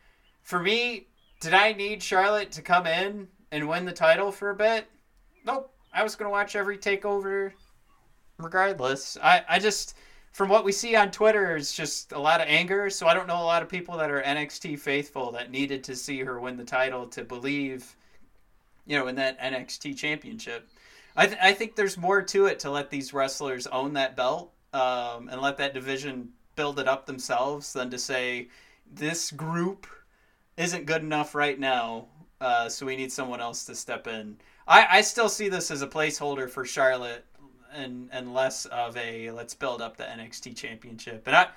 for me, did I need Charlotte to come in and win the title for a bit? Nope. I was gonna watch every takeover. Regardless, I, I just, from what we see on Twitter, it's just a lot of anger. So I don't know a lot of people that are N X T faithful that needed to see her win the title to believe, you know, in that N X T championship. I, th- I think there's more to it to let these wrestlers own that belt um, and let that division build it up themselves than to say, this group isn't good enough right now, uh, so we need someone else to step in. I, I still see this as a placeholder for Charlotte. And, and less of a let's build up the N X T championship. And I,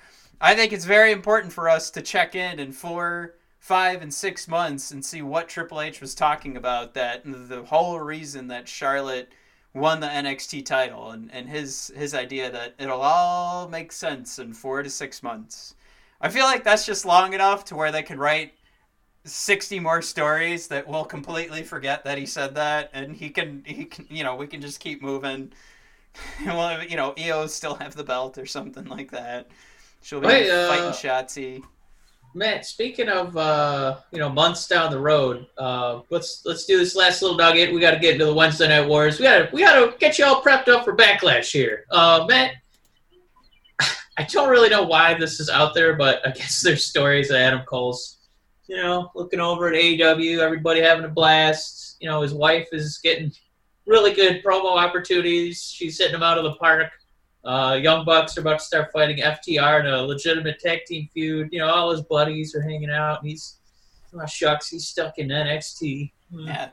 I think it's very important for us to check in in four, five, and six months and see what Triple H was talking about, that the whole reason that Charlotte won the N X T title and, and his, his idea that it'll all make sense in four to six months. I feel like that's just long enough to where they could write sixty more stories that we'll completely forget that he said that, and he can, he can, you know, we can just keep moving. Well, you know, E O still have the belt or something like that. She'll be Wait, uh, fighting Shotzi. Matt, speaking of uh, you know, months down the road, uh, let's let's do this last little nugget. We got to get into the Wednesday Night Wars. We got to we got to get you all prepped up for Backlash here. Uh, Matt, I don't really know why this is out there, but I guess there's stories of Adam Cole's, you know, looking over at A E W, everybody having a blast. You know, his wife is getting really good promo opportunities. She's hitting them out of the park. Uh, Young Bucks are about to start fighting F T R in a legitimate tag team feud. You know, all his buddies are hanging out. And he's, oh, shucks, he's stuck in N X T. Yeah.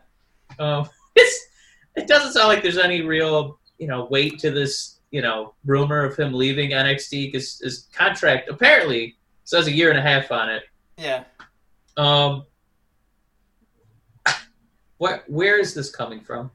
Um, it's, it doesn't sound like there's any real, you know, weight to this, you know, rumor of him leaving N X T because his contract apparently says a year and a half on it. Yeah. Um. What? Where is this coming from?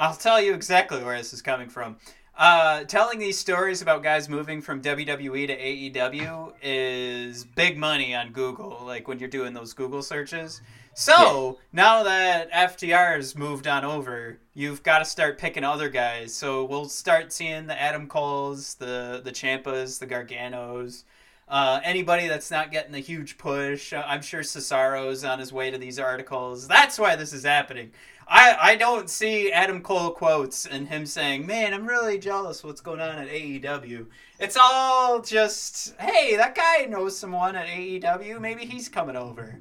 I'll tell you exactly where this is coming from. Uh, telling these stories about guys moving from W W E to A E W is big money on Google, like when you're doing those Google searches. So yeah. Now that F T R's moved on over, you've got to start picking other guys. So we'll start seeing the Adam Coles, the, the Ciampas, the Garganos, uh, anybody that's not getting a huge push. I'm sure Cesaro's on his way to these articles. That's why this is happening. I, I don't see Adam Cole quotes and him saying, man, I'm really jealous what's going on at A E W. It's all just, hey, that guy knows someone at A E W. Maybe he's coming over.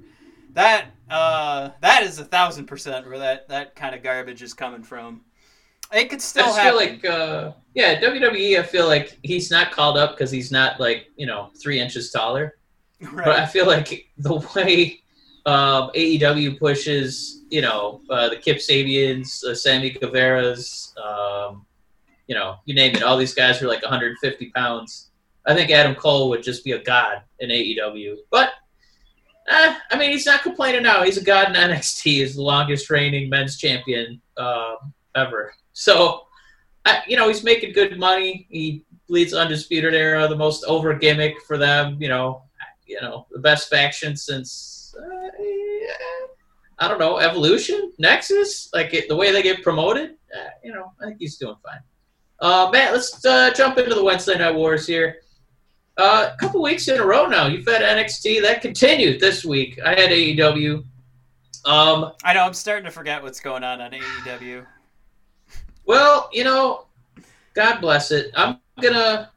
That uh, that is a thousand percent where that, that kind of garbage is coming from. It could still I just happen. I feel like, uh, yeah, W W E, I feel like he's not called up because he's not, like, you know, three inches taller. Right. But I feel like the way um, A E W pushes, you know, uh, the Kip Sabians, uh, Sammy Guevara's, um, you know, you name it. All these guys were like one hundred fifty pounds. I think Adam Cole would just be a god in A E W. But, eh, I mean, he's not complaining now. He's a god in N X T. He's the longest reigning men's champion uh, ever. So, I, you know, he's making good money. He leads Undisputed Era, the most over gimmick for them. You know, you know, the best faction since... Uh, yeah. I don't know, Evolution, Nexus, like it, the way they get promoted, uh, you know, I think he's doing fine. Uh, Matt, let's uh, jump into the Wednesday Night Wars here. Uh, a couple weeks in a row now. You've had N X T. That continued this week. I had A E W. Um, I know. I'm starting to forget what's going on on A E W. Well, you know, God bless it. I'm gonna.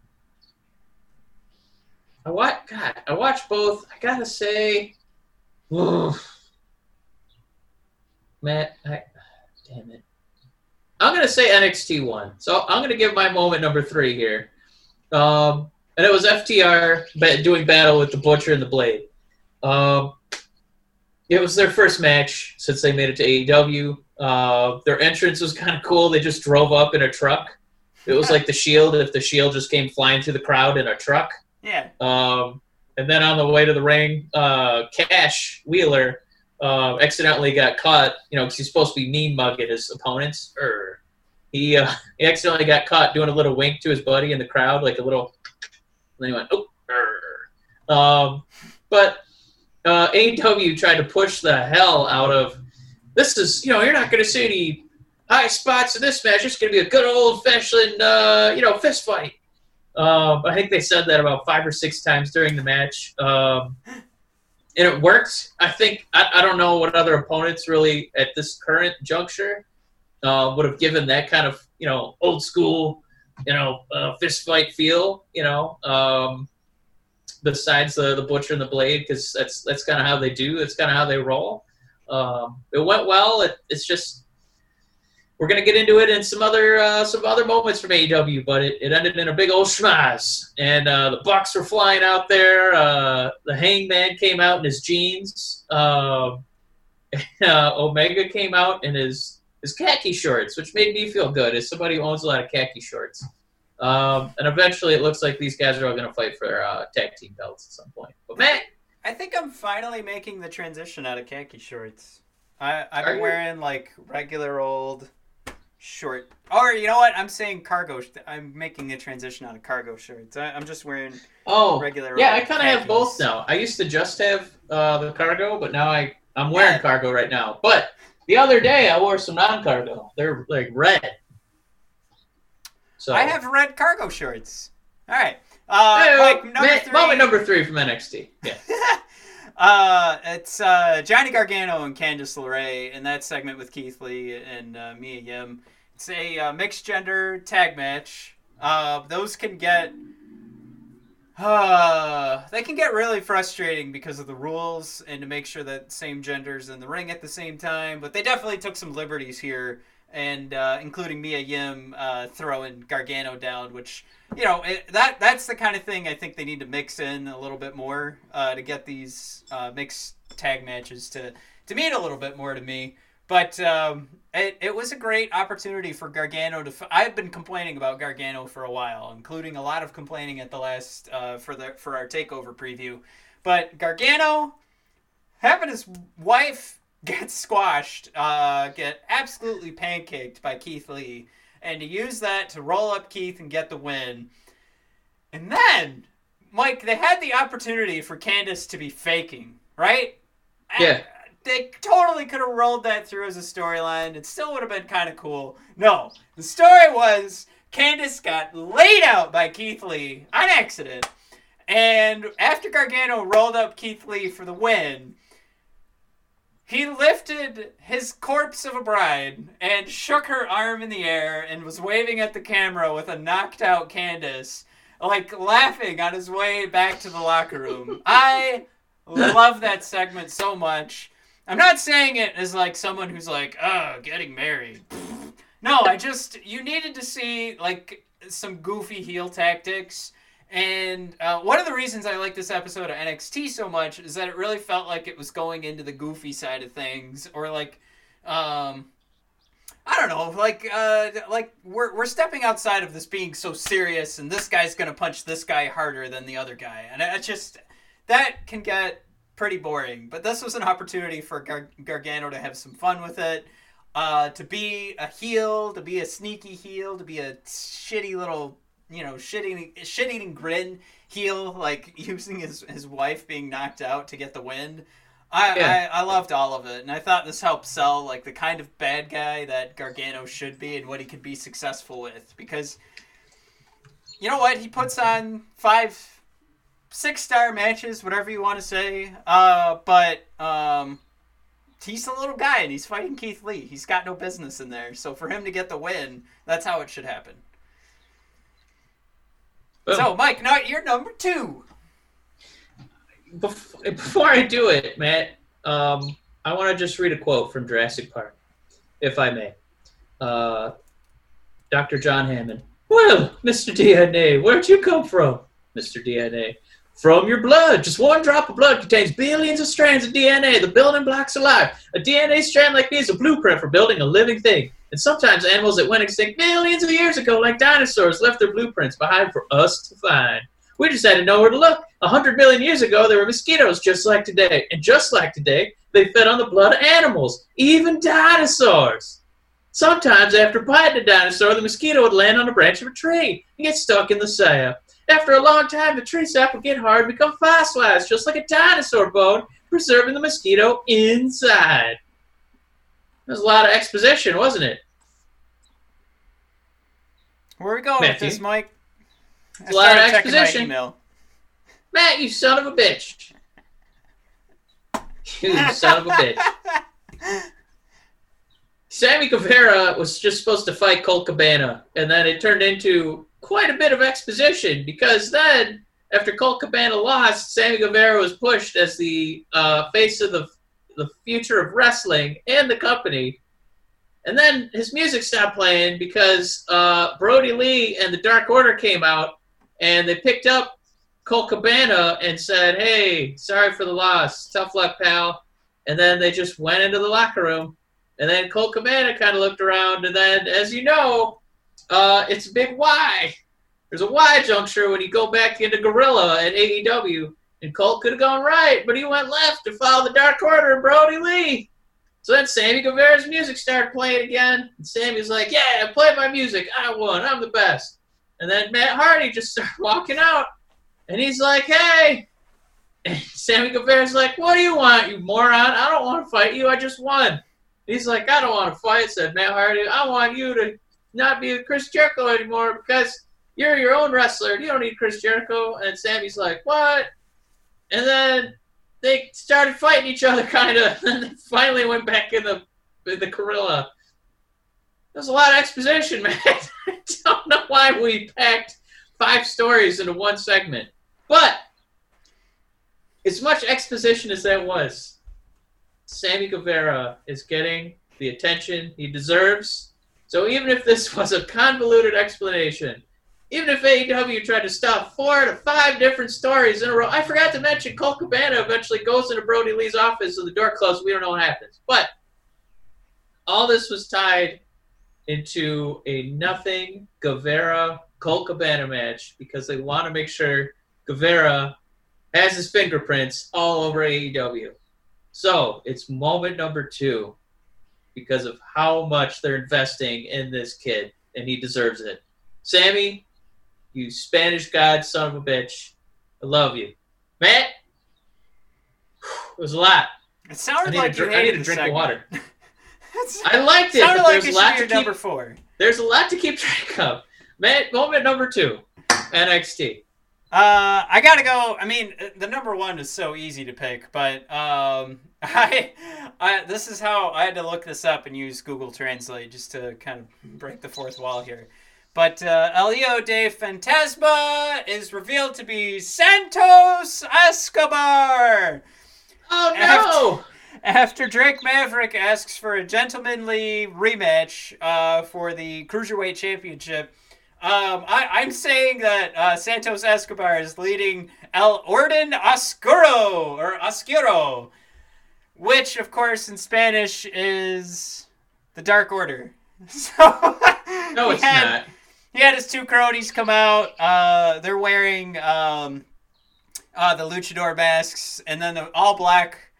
I watch. God, I watch both. I gotta say, oof, Matt. I, damn it. I'm gonna say N X T won. So I'm gonna give my moment number three here. Um. And it was F T R doing battle with the Butcher and the Blade. Um, it was their first match since they made it to A E W. Uh, their entrance was kind of cool. They just drove up in a truck. It was like the Shield, if the Shield just came flying through the crowd in a truck. Yeah. Um, and then on the way to the ring, uh, Cash Wheeler uh, accidentally got caught, you know, because he's supposed to be mean mugging his opponents. Or he, uh, he accidentally got caught doing a little wink to his buddy in the crowd, like a little... And then he went, oh, um, but uh, A E W tried to push the hell out of this. Is, you know, you're not going to see any high spots in this match. It's going to be a good old fashioned, uh, you know, fist fight. Um, I think they said that about five or six times during the match, um, and it worked. I think I, I don't know what other opponents really at this current juncture uh, would have given that kind of, you know, old school, you know, uh, fist fight feel, you know, um, besides the, the Butcher and the Blade, because that's that's kind of how they do. It's kind of how they roll. Um, it went well. It, it's just we're gonna get into it in some other uh, some other moments from A E W, but it, it ended in a big old schmaz, and uh, the Bucks were flying out there. Uh, the Hangman came out in his jeans. Uh, uh, Omega came out in his. His khaki shorts, which made me feel good as somebody who owns a lot of khaki shorts. Um, and eventually it looks like these guys are all going to fight for uh, tag team belts at some point. But man, I think I'm finally making the transition out of khaki shorts. I, I've been wearing, you? like, regular old short. Or, you know what? I'm saying cargo. Sh- I'm making the transition out of cargo shorts. I, I'm just wearing oh, regular yeah, old yeah, I kind of have both now. I used to just have uh, the cargo, but now I, I'm wearing yeah. cargo right now. But... the other day, I wore some non-cargo. They're, like, red. So I have red cargo shorts. All right. Uh, hey, Mike, number man, three. Moment number three from N X T. Yeah. uh, it's uh, Johnny Gargano and Candice LeRae in that segment with Keith Lee and uh, Mia Yim. It's a uh, mixed-gender tag match. Uh, those can get... Uh, they can get really frustrating because of the rules and to make sure that same gender's in the ring at the same time. But they definitely took some liberties here, and uh, including Mia Yim uh, throwing Gargano down, which, you know, it, that that's the kind of thing I think they need to mix in a little bit more uh, to get these uh, mixed tag matches to, to mean a little bit more to me. But um, it, it was a great opportunity for Gargano to... F- I've been complaining about Gargano for a while, including a lot of complaining at the last... Uh, for the for our TakeOver preview. But Gargano, having his wife get squashed, uh, get absolutely pancaked by Keith Lee, and to use that to roll up Keith and get the win. And then, Mike, they had the opportunity for Candice to be faking, right? Yeah. And, they totally could have rolled that through as a storyline. It still would have been kind of cool. No. The story was Candice got laid out by Keith Lee on accident. And after Gargano rolled up Keith Lee for the win, he lifted his corpse of a bride and shook her arm in the air and was waving at the camera with a knocked out Candice, like laughing on his way back to the locker room. I love that segment so much. I'm not saying it as, like, someone who's like, oh, getting married. No, I just, you needed to see, like, some goofy heel tactics. And uh, one of the reasons I like this episode of N X T so much is that it really felt like it was going into the goofy side of things. Or, like, um, I don't know, like, uh, like we're, we're stepping outside of this being so serious, and this guy's going to punch this guy harder than the other guy. And it's just, that can get... pretty boring, but this was an opportunity for Gar- Gargano to have some fun with it, uh, to be a heel, to be a sneaky heel, to be a shitty little, you know, shit-eating, shit-eating grin heel, like using his, his wife being knocked out to get the win. I, yeah. I, I loved all of it, and I thought this helped sell, like, the kind of bad guy that Gargano should be and what he could be successful with, because, you know what, he puts on five six-star matches, whatever you want to say. Uh, but um, he's a little guy, and he's fighting Keith Lee. He's got no business in there. So for him to get the win, that's how it should happen. Boom. So, Mike, now you're number two. Before, before I do it, Matt, um, I want to just read a quote from Jurassic Park, if I may. Uh, Doctor John Hammond. Well, Mister D N A, where'd you come from? Mister D N A. From your blood. Just one drop of blood contains billions of strands of D N A. The building blocks of life. A D N A strand like these is a blueprint for building a living thing. And sometimes animals that went extinct millions of years ago, like dinosaurs, left their blueprints behind for us to find. We just had to know where to look. A hundred million years ago, there were mosquitoes just like today. And just like today, they fed on the blood of animals, even dinosaurs. Sometimes after biting a dinosaur, the mosquito would land on the branch of a tree and get stuck in the sap. After a long time, the tree sap would get hard and become fossilized, just like a dinosaur bone, preserving the mosquito inside. That was a lot of exposition, wasn't it? Where are we going Matthew? With this, Mike? It's a lot of exposition. Matt, you son of a bitch. You son of a bitch. Sammy Guevara was just supposed to fight Colt Cabana, and then it turned into quite a bit of exposition, because then, after Colt Cabana lost, Sammy Guevara was pushed as the uh, face of the the future of wrestling and the company. And then his music stopped playing because uh, Brody Lee and the Dark Order came out and they picked up Colt Cabana and said, hey, sorry for the loss. Tough luck, pal. And then they just went into the locker room. And then Colt Cabana kind of looked around. And then, as you know, uh, it's a big Y. There's a Y juncture when you go back into Gorilla at A E W. And Colt could have gone right, but he went left to follow the Dark Order and Brody Lee. So then Sammy Guevara's music started playing again. And Sammy's like, yeah, play my music. I won. I'm the best. And then Matt Hardy just started walking out. And he's like, hey. And Sammy Guevara's like, what do you want, you moron? I don't want to fight you. I just won. And he's like, I don't want to fight, said Matt Hardy. I want you to not be with Chris Jericho anymore because you're your own wrestler. You don't need Chris Jericho. And Sammy's like, what? And then they started fighting each other, kind of. And then finally went back in the in the gorilla. There's a lot of exposition, man. I don't know why we packed five stories into one segment. But as much exposition as that was, Sammy Guevara is getting the attention he deserves. So even if this was a convoluted explanation, even if A E W tried to stop four to five different stories in a row. I forgot to mention Colt Cabana eventually goes into Brody Lee's office and the door closes. We don't know what happens. But all this was tied into a nothing Guevara-Colt Cabana match because they want to make sure Guevara has his fingerprints all over A E W. So it's moment number two because of how much they're investing in this kid, and he deserves it. Sammy, you Spanish god son of a bitch. I love you. Matt, it was a lot. It sounded like you hated the segment. I need a drink of water. I liked it, but there's a lot to keep. Number four. There's a lot to keep track of. Matt, moment number two, N X T. Uh, I gotta go. I mean, the number one is so easy to pick, but um, I, I this is how I had to look this up and use Google Translate just to kind of break the fourth wall here. But uh, Elio de Fantasma is revealed to be Santos Escobar. Oh, no! After, after Drake Maverick asks for a gentlemanly rematch uh, for the Cruiserweight Championship, um, I, I'm saying that uh, Santos Escobar is leading El Orden Oscuro, or Oscuro, which, of course, in Spanish is the Dark Order. So no, it's had, not. He had his two cronies come out. Uh, they're wearing um, uh, the luchador masks, and then the all black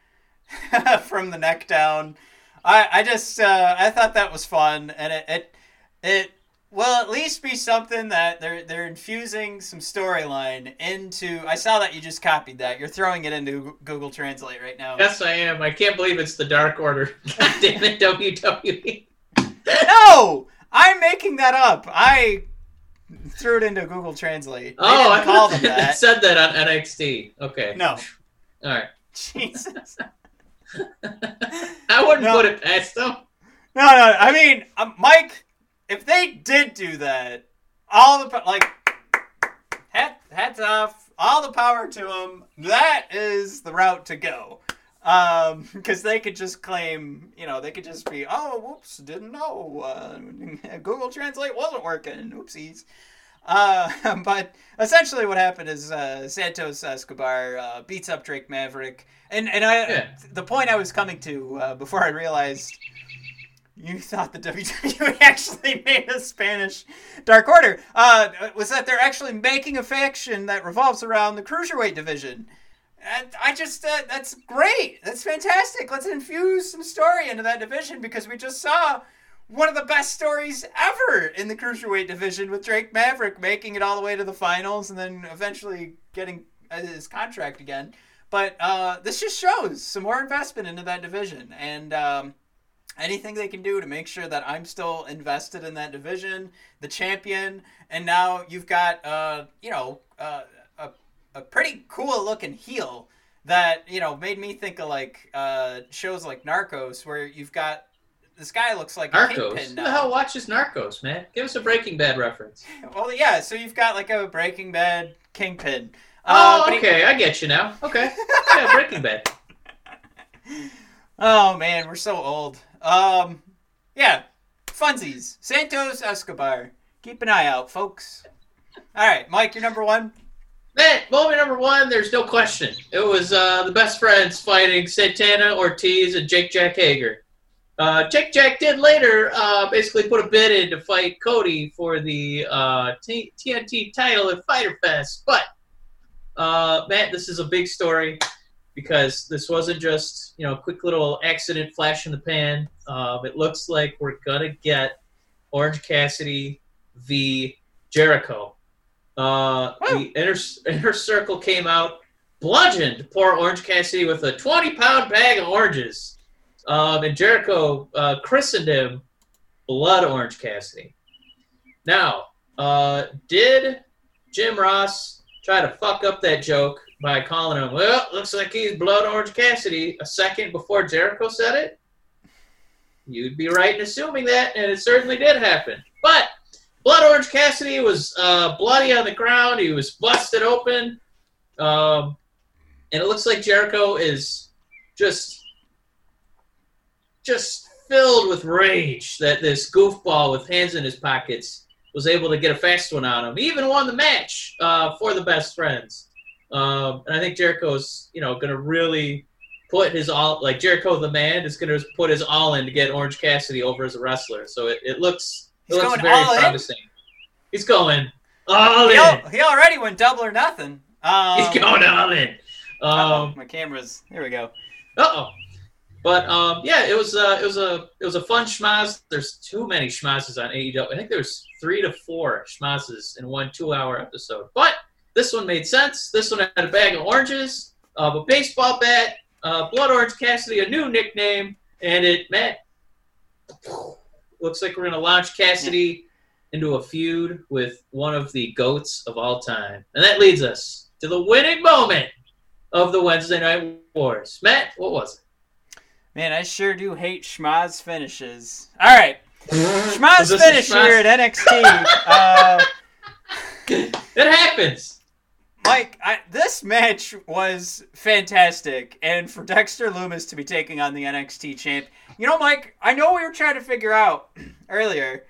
from the neck down. I I just uh, I thought that was fun, and it it it will at least be something that they're they're infusing some storyline into. I saw that you just copied that. You're throwing it into Google Translate right now. Yes, I am. I can't believe it's the Dark Order. God damn it, W W E. No. I'm making that up. I threw it into Google Translate. They oh, I call them that. Said that on N X T. Okay. No. All right. Jesus. I wouldn't no. put it past them. No, no. I mean, um, Mike, if they did do that, all the like, hat, hats off, all the power to them. That is the route to go. Um, because they could just claim, you know, they could just be, oh, whoops, didn't know, uh, Google Translate wasn't working, oopsies. Uh, but essentially what happened is, uh, Santos Escobar, uh, beats up Drake Maverick, and, and I, yeah. the point I was coming to, uh, before I realized you thought the W W E actually made a Spanish Dark Order, uh, was that they're actually making a faction that revolves around the Cruiserweight division. And I just, uh, that's great. That's fantastic. Let's infuse some story into that division because we just saw one of the best stories ever in the Cruiserweight division with Drake Maverick making it all the way to the finals and then eventually getting his contract again. But uh, this just shows some more investment into that division. And um, anything they can do to make sure that I'm still invested in that division, the champion, and now you've got, uh, you know, uh, a pretty cool looking heel that, you know, made me think of like uh, shows like Narcos where you've got this guy looks like Narcos. A kingpin now. Who the hell watches Narcos, man? Give us a Breaking Bad reference. Well, yeah, so you've got like a Breaking Bad kingpin. Uh, oh, okay, he... I get you now. Okay, yeah, Breaking Bad. Oh man, we're so old. Um, yeah, funsies. Santos Escobar. Keep an eye out, folks. All right, Mike, you're number one. Man, moment number one, there's no question. It was uh, the best friends fighting Santana Ortiz and Jake Jack Hager. Uh, Jake Jack did later uh, basically put a bid in to fight Cody for the uh, T- TNT title at Fyter Fest. But, uh, Matt, this is a big story because this wasn't just, you know, a quick little accident flash in the pan. Uh, it looks like we're going to get Orange Cassidy versus Jericho. Uh, the inner, inner circle came out, bludgeoned poor Orange Cassidy with a twenty-pound bag of oranges. Um, and Jericho uh, christened him Blood Orange Cassidy. Now, uh, did Jim Ross try to fuck up that joke by calling him, well, looks like he's Blood Orange Cassidy a second before Jericho said it? You'd be right in assuming that, and it certainly did happen. But Blood Orange Cassidy was uh, bloody on the ground. He was busted open. Um, and it looks like Jericho is just just filled with rage that this goofball with hands in his pockets was able to get a fast one on him. He even won the match uh, for the best friends. Um, and I think Jericho's, you know, going to really put his all – like Jericho the man is going to put his all in to get Orange Cassidy over as a wrestler. So it, it looks – He's it looks going very all promising. In. He's going all he in. Al- he already went double or nothing. Um, He's going all in. Um, my camera's here. We go. Uh oh. But um, yeah, it was uh, it was a it was a fun schmaz. There's too many schmazes on A E W. I think there's three to four schmazes in one two-hour episode. But this one made sense. This one had a bag of oranges, uh, a baseball bat, uh, Blood Orange Cassidy, a new nickname, and it met. Looks like we're going to launch Cassidy into a feud with one of the GOATs of all time. And that leads us to the winning moment of the Wednesday Night Wars. Matt, what was it? Man, I sure do hate schmaz finishes. All right. Schmaz finish schmaz? Here at N X T. uh, it happens. Mike, I, this match was fantastic, and for Dexter Lumis to be taking on the N X T champ, you know, Mike, I know we were trying to figure out earlier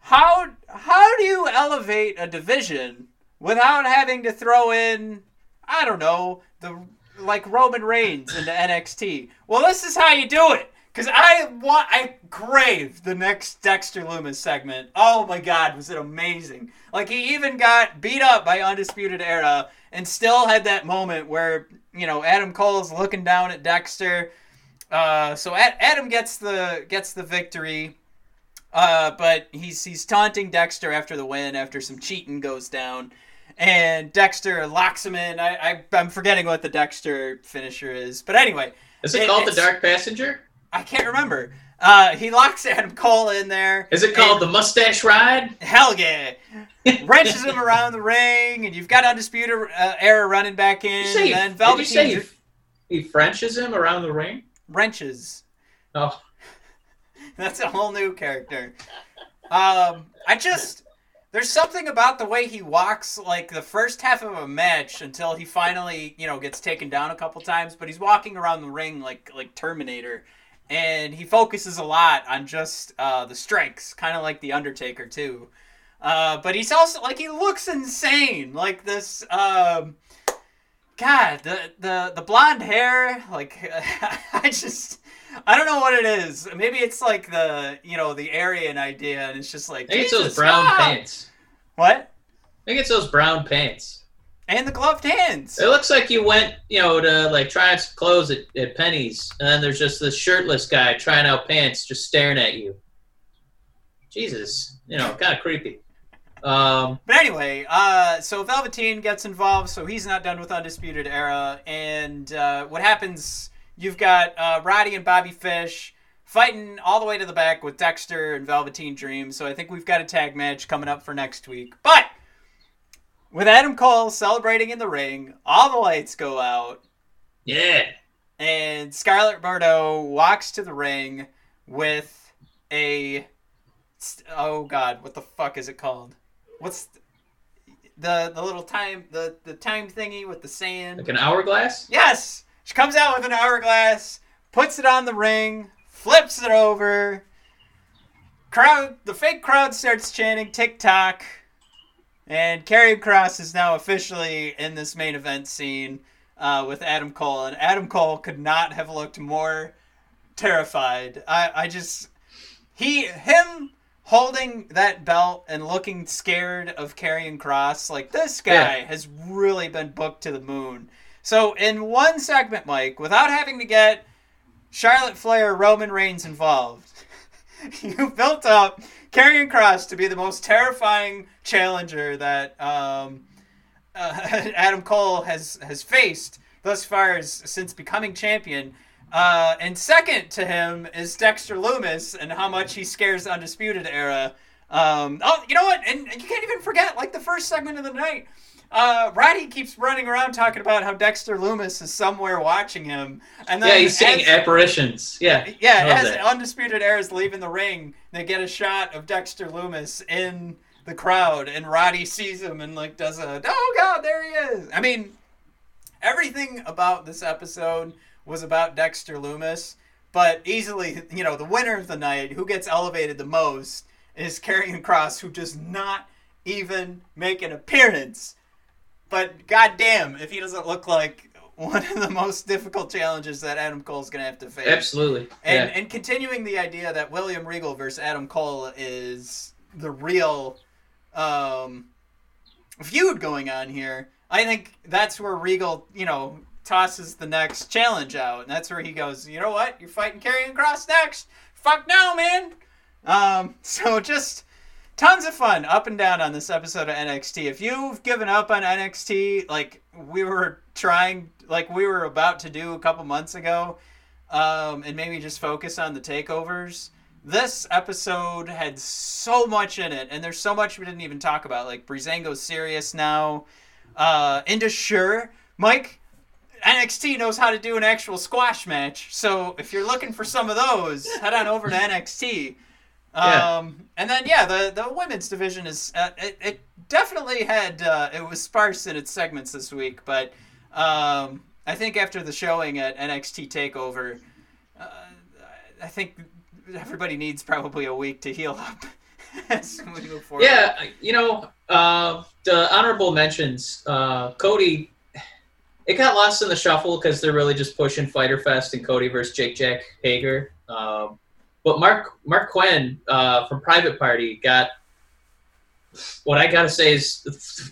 how how do you elevate a division without having to throw in, I don't know, the like Roman Reigns into N X T. Well, this is how you do it, because I want I crave the next Dexter Lumis segment. Oh my God, was it amazing! Like, he even got beat up by Undisputed Era and still had that moment where, you know, Adam Cole's looking down at Dexter. Uh, so Ad- Adam gets the gets the victory, uh, but he's he's taunting Dexter after the win after some cheating goes down, and Dexter locks him in. I, I I'm forgetting what the Dexter finisher is, but anyway, is it, it called the Dark Passenger? I can't remember. Uh, he locks Adam Cole in there. Is it called and, the Mustache Ride? Hell yeah. wrenches him around the ring, and you've got Undisputed uh, Era running back in. Did you say, and then Velveteen did you say he, he wrenches him around the ring? Wrenches. Oh. That's a whole new character. Um, I just... There's something about the way he walks, like, the first half of a match until he finally, you know, gets taken down a couple times. But he's walking around the ring like like Terminator. And he focuses a lot on just uh, the strikes, kind of like The Undertaker, too. Uh, but he's also, like, he looks insane. Like, this, um, God, the, the, the blonde hair, like, I just... I don't know what it is. Maybe it's like the, you know, the Aryan idea, and it's just like, I think it's those brown ah! pants. What? I think it's those brown pants. And the gloved hands. It looks like you went, you know, to like try out some clothes at, at Penny's, and then there's just this shirtless guy trying out pants, just staring at you. Jesus. You know, kind of creepy. Um, but anyway, uh, so Velveteen gets involved, so he's not done with Undisputed Era, and uh, what happens... You've got uh, Roddy and Bobby Fish fighting all the way to the back with Dexter and Velveteen Dream. So I think we've got a tag match coming up for next week. But with Adam Cole celebrating in the ring, all the lights go out. Yeah. And Scarlett Bordeaux walks to the ring with a... Oh, God. What the fuck is it called? What's... The, the little time... The, the time thingy with the sand. Like an hourglass? Yes! She comes out with an hourglass, puts it on the ring, flips it over. Crowd, the fake crowd starts chanting TikTok. And Karrion Kross is now officially in this main event scene uh, with Adam Cole. And Adam Cole could not have looked more terrified. I, I just... he, him holding that belt and looking scared of Karrion Kross, like, this guy yeah. has really been booked to the moon. So, in one segment, Mike, without having to get Charlotte Flair or Roman Reigns involved, you built up Karrion Kross to be the most terrifying challenger that um, uh, Adam Cole has, has faced thus far as, since becoming champion. Uh, and second to him is Dexter Lumis and how much he scares Undisputed Era. Um, oh, you know what? And you can't even forget, like, the first segment of the night. Uh, Roddy keeps running around talking about how Dexter Lumis is somewhere watching him. And then yeah, he's seeing as, apparitions. Yeah, yeah. As that. Undisputed Era is leaving the ring, they get a shot of Dexter Lumis in the crowd, and Roddy sees him and like does a, oh God, there he is. I mean, everything about this episode was about Dexter Lumis, but easily, you know, the winner of the night, who gets elevated the most, is Karrion Kross, who does not even make an appearance. But goddamn, if he doesn't look like one of the most difficult challenges that Adam Cole's going to have to face. Absolutely. And yeah. and continuing the idea that William Regal versus Adam Cole is the real um, feud going on here, I think that's where Regal, you know, tosses the next challenge out. And that's where he goes, you know what? You're fighting Karrion Kross next. Fuck no, man. Um, so just... Tons of fun up and down on this episode of N X T. If you've given up on N X T, like we were trying, like we were about to do a couple months ago, um, and maybe just focus on the takeovers, this episode had so much in it, and there's so much we didn't even talk about. Like Breezango's serious now. Uh, into sure, Mike, N X T knows how to do an actual squash match. So if you're looking for some of those, head on over to N X T. Yeah. Um, and then, yeah, the, the women's division is, uh, it, it definitely had, uh, it was sparse in its segments this week, but, um, I think after the showing at N X T TakeOver, uh, I think everybody needs probably a week to heal up as we move forward. Yeah, you know, uh, the honorable mentions, uh, Cody, it got lost in the shuffle because they're really just pushing Fyter Fest and Cody versus Jake Jack Hager, um. But Mark Mark Quinn uh, from Private Party got what I gotta say is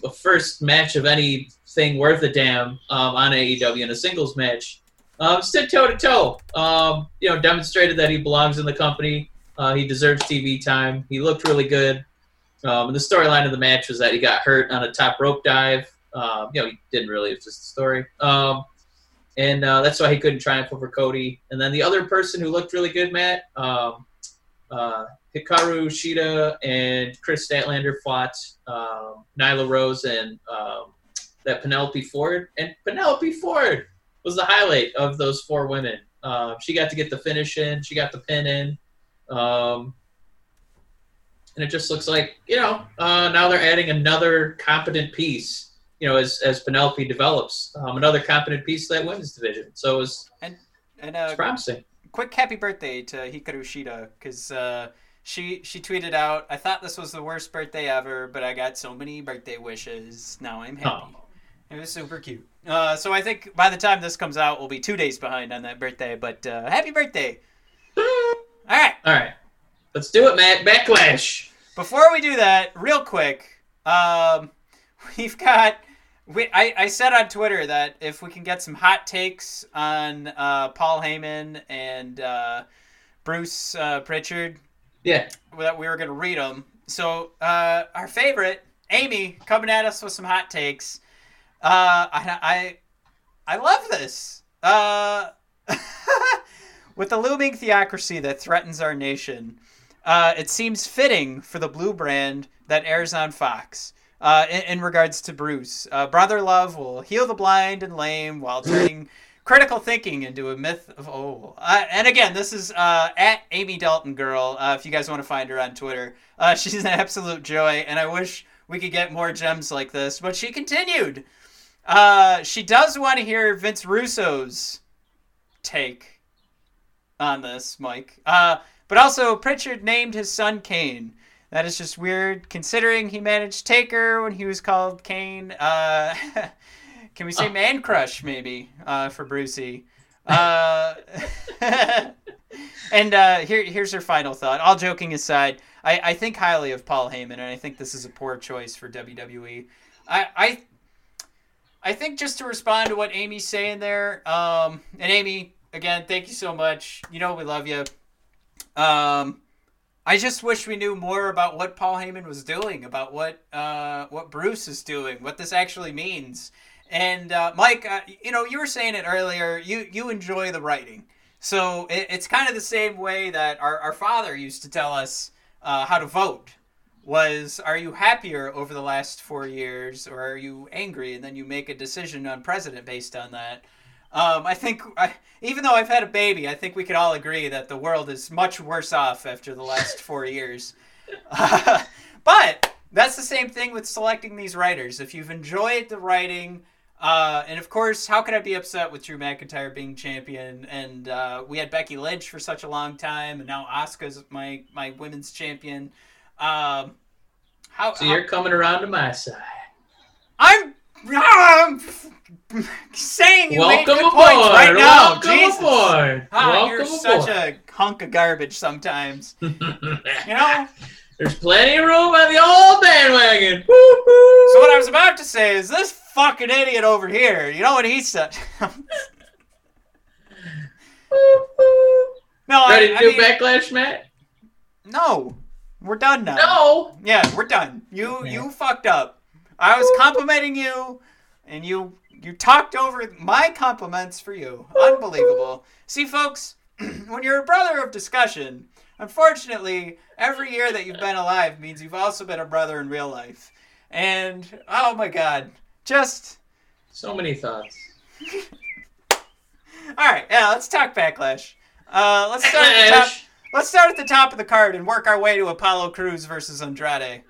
the first match of anything worth a damn um, on A E W in a singles match. Um, stood toe to toe. Um, you know, demonstrated that he belongs in the company. Uh, he deserves T V time. He looked really good. Um, and the storyline of the match was that he got hurt on a top rope dive. Um, you know, he didn't really. It's just a story. Um, And uh, that's why he couldn't triumph over Cody. And then the other person who looked really good, Matt, um, uh, Hikaru Shida and Chris Statlander fought um, Nyla Rose and um, that Penelope Ford. And Penelope Ford was the highlight of those four women. Uh, she got to get the finish in. She got the pin in. Um, and it just looks like, you know, uh, now they're adding another competent piece, you know, as as Penelope develops. Um, another competent piece to that women's division. So it was, and, and, uh, it's promising. Quick happy birthday to Hikaru Shida, because uh, she, she tweeted out, I thought this was the worst birthday ever, but I got so many birthday wishes. Now I'm happy. Oh. It was super cute. Uh, so I think by the time this comes out, we'll be two days behind on that birthday. But uh, happy birthday. All right. All right. Let's do it, Matt. Backlash. Before we do that, real quick, um, we've got... We, I, I said on Twitter that if we can get some hot takes on uh, Paul Heyman and uh, Bruce uh, Prichard, yeah, that we were going to read them. So uh, our favorite, Amy, coming at us with some hot takes. Uh, I, I I love this. Uh, with the looming theocracy that threatens our nation, uh, it seems fitting for the blue brand that airs on Fox. Uh, in, in regards to Bruce, uh, brother love will heal the blind and lame while turning critical thinking into a myth of old. Uh, and again, this is uh, at Amy Dalton Girl. Uh, if you guys want to find her on Twitter, uh, she's an absolute joy, and I wish we could get more gems like this. But she continued. Uh, she does want to hear Vince Russo's take on this, Mike. Uh, but also, Prichard named his son Kane. That is just weird, considering he managed Taker when he was called Kane. Uh, can we say oh. man crush, maybe, uh, for Brucey? Uh, and uh, here, here's her final thought. All joking aside, I, I think highly of Paul Heyman, and I think this is a poor choice for W W E. I, I, I think just to respond to what Amy's saying there, um, and Amy, again, thank you so much. You know we love you. Um... I just wish we knew more about what Paul Heyman was doing, about what uh, what Bruce is doing, what this actually means. And uh, Mike, uh, you know, you were saying it earlier. You you enjoy the writing, so it, it's kind of the same way that our, our father used to tell us uh, how to vote. Was, are you happier over the last four years, or are you angry? And then you make a decision on president based on that. Um, I think, I, even though I've had a baby, I think we can all agree that the world is much worse off after the last four years. Uh, but that's the same thing with selecting these writers. If you've enjoyed the writing, uh, and of course, how could I be upset with Drew McIntyre being champion? And uh, we had Becky Lynch for such a long time, and now Asuka's my, my women's champion. Um, how, so you're how, coming around to my side. I'm... I'm saying you welcome made good aboard. Points right now. Welcome Jesus. Aboard. Ah, welcome you're aboard. Such a hunk of garbage sometimes. You know? There's plenty of room on the old bandwagon. Woo-hoo. So what I was about to say is this fucking idiot over here, you know what he said? No, ready I, to I do mean, backlash, Matt? No. We're done now. No. Yeah, we're done. You yeah. you fucked up. I was complimenting you, and you you talked over my compliments for you. Unbelievable. See, folks, when you're a brother of discussion, unfortunately, every year that you've been alive means you've also been a brother in real life. And, oh, my God, just... So many thoughts. All right, yeah, let's talk backlash. Uh, let's start at the top, let's start at the top of the card and work our way to Apollo Crews versus Andrade.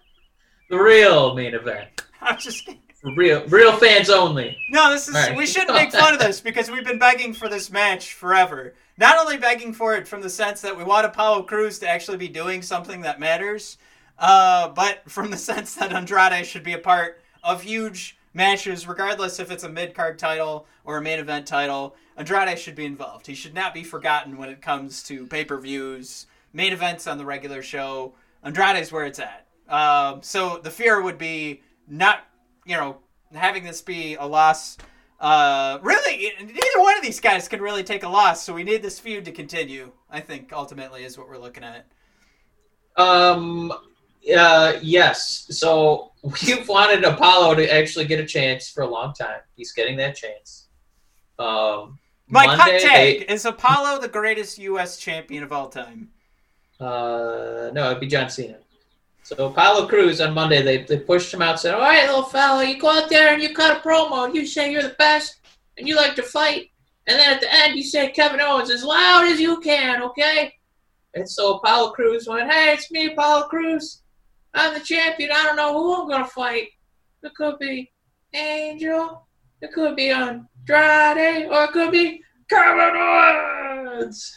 The real main event. I'm just kidding. Real, real fans only. No, this is. Right. We shouldn't make fun of this because we've been begging for this match forever. Not only begging for it from the sense that we want Apollo Crews to actually be doing something that matters, uh, but from the sense that Andrade should be a part of huge matches, regardless if it's a mid-card title or a main event title. Andrade should be involved. He should not be forgotten when it comes to pay-per-views, main events on the regular show. Andrade's where it's at. Um, so the fear would be not, you know, having this be a loss. Uh, really, neither one of these guys can really take a loss. So we need this feud to continue, I think, ultimately is what we're looking at. Um, uh, yes. So we've wanted Apollo to actually get a chance for a long time. He's getting that chance. Um, My hot tag is Apollo the greatest U S champion of all time? Uh, no, it'd be John Cena. So Apollo Crews on Monday, they they pushed him out, said, "All right, little fella, you go out there and you cut a promo, and you say you're the best, and you like to fight, and then at the end you say Kevin Owens as loud as you can, okay?" And so Apollo Crews went, "Hey, it's me, Apollo Crews. I'm the champion. I don't know who I'm gonna fight. It could be Angel, it could be Andrade, or it could be Kevin Owens."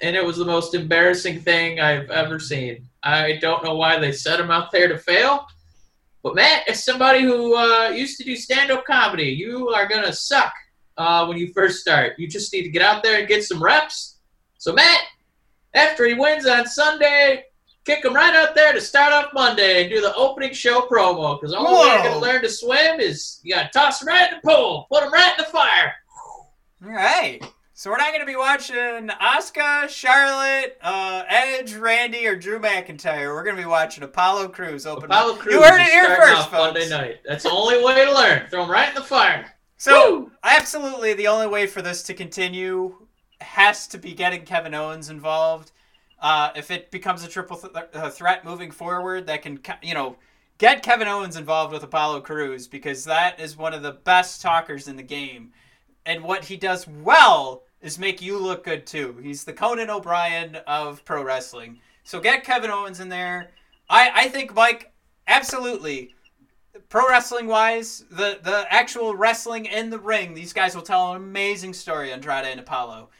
And it was the most embarrassing thing I've ever seen. I don't know why they set him out there to fail. But Matt, as somebody who uh, used to do stand-up comedy, you are going to suck uh, when you first start. You just need to get out there and get some reps. So Matt, after he wins on Sunday, kick him right out there to start off Monday and do the opening show promo. Because all Whoa. the way you're going to learn to swim is you got to toss him right in the pool, put him right in the fire. All right. So we're not going to be watching Asuka, Charlotte, uh, Edge, Randy, or Drew McIntyre. We're going to be watching Apollo Crews open Apollo up. Crews you heard it here first, folks. Monday night. That's the only way to learn. Throw them right in the fire. So Woo! absolutely the only way for this to continue has to be getting Kevin Owens involved. Uh, if it becomes a triple th- a threat moving forward, that can, you know, get Kevin Owens involved with Apollo Crews, because that is one of the best talkers in the game. And what he does well is make you look good too. He's the Conan O'Brien of pro wrestling. So get Kevin Owens in there. I, I think, Mike, absolutely, pro wrestling-wise, the, the actual wrestling in the ring, these guys will tell an amazing story, Andrade and Apollo.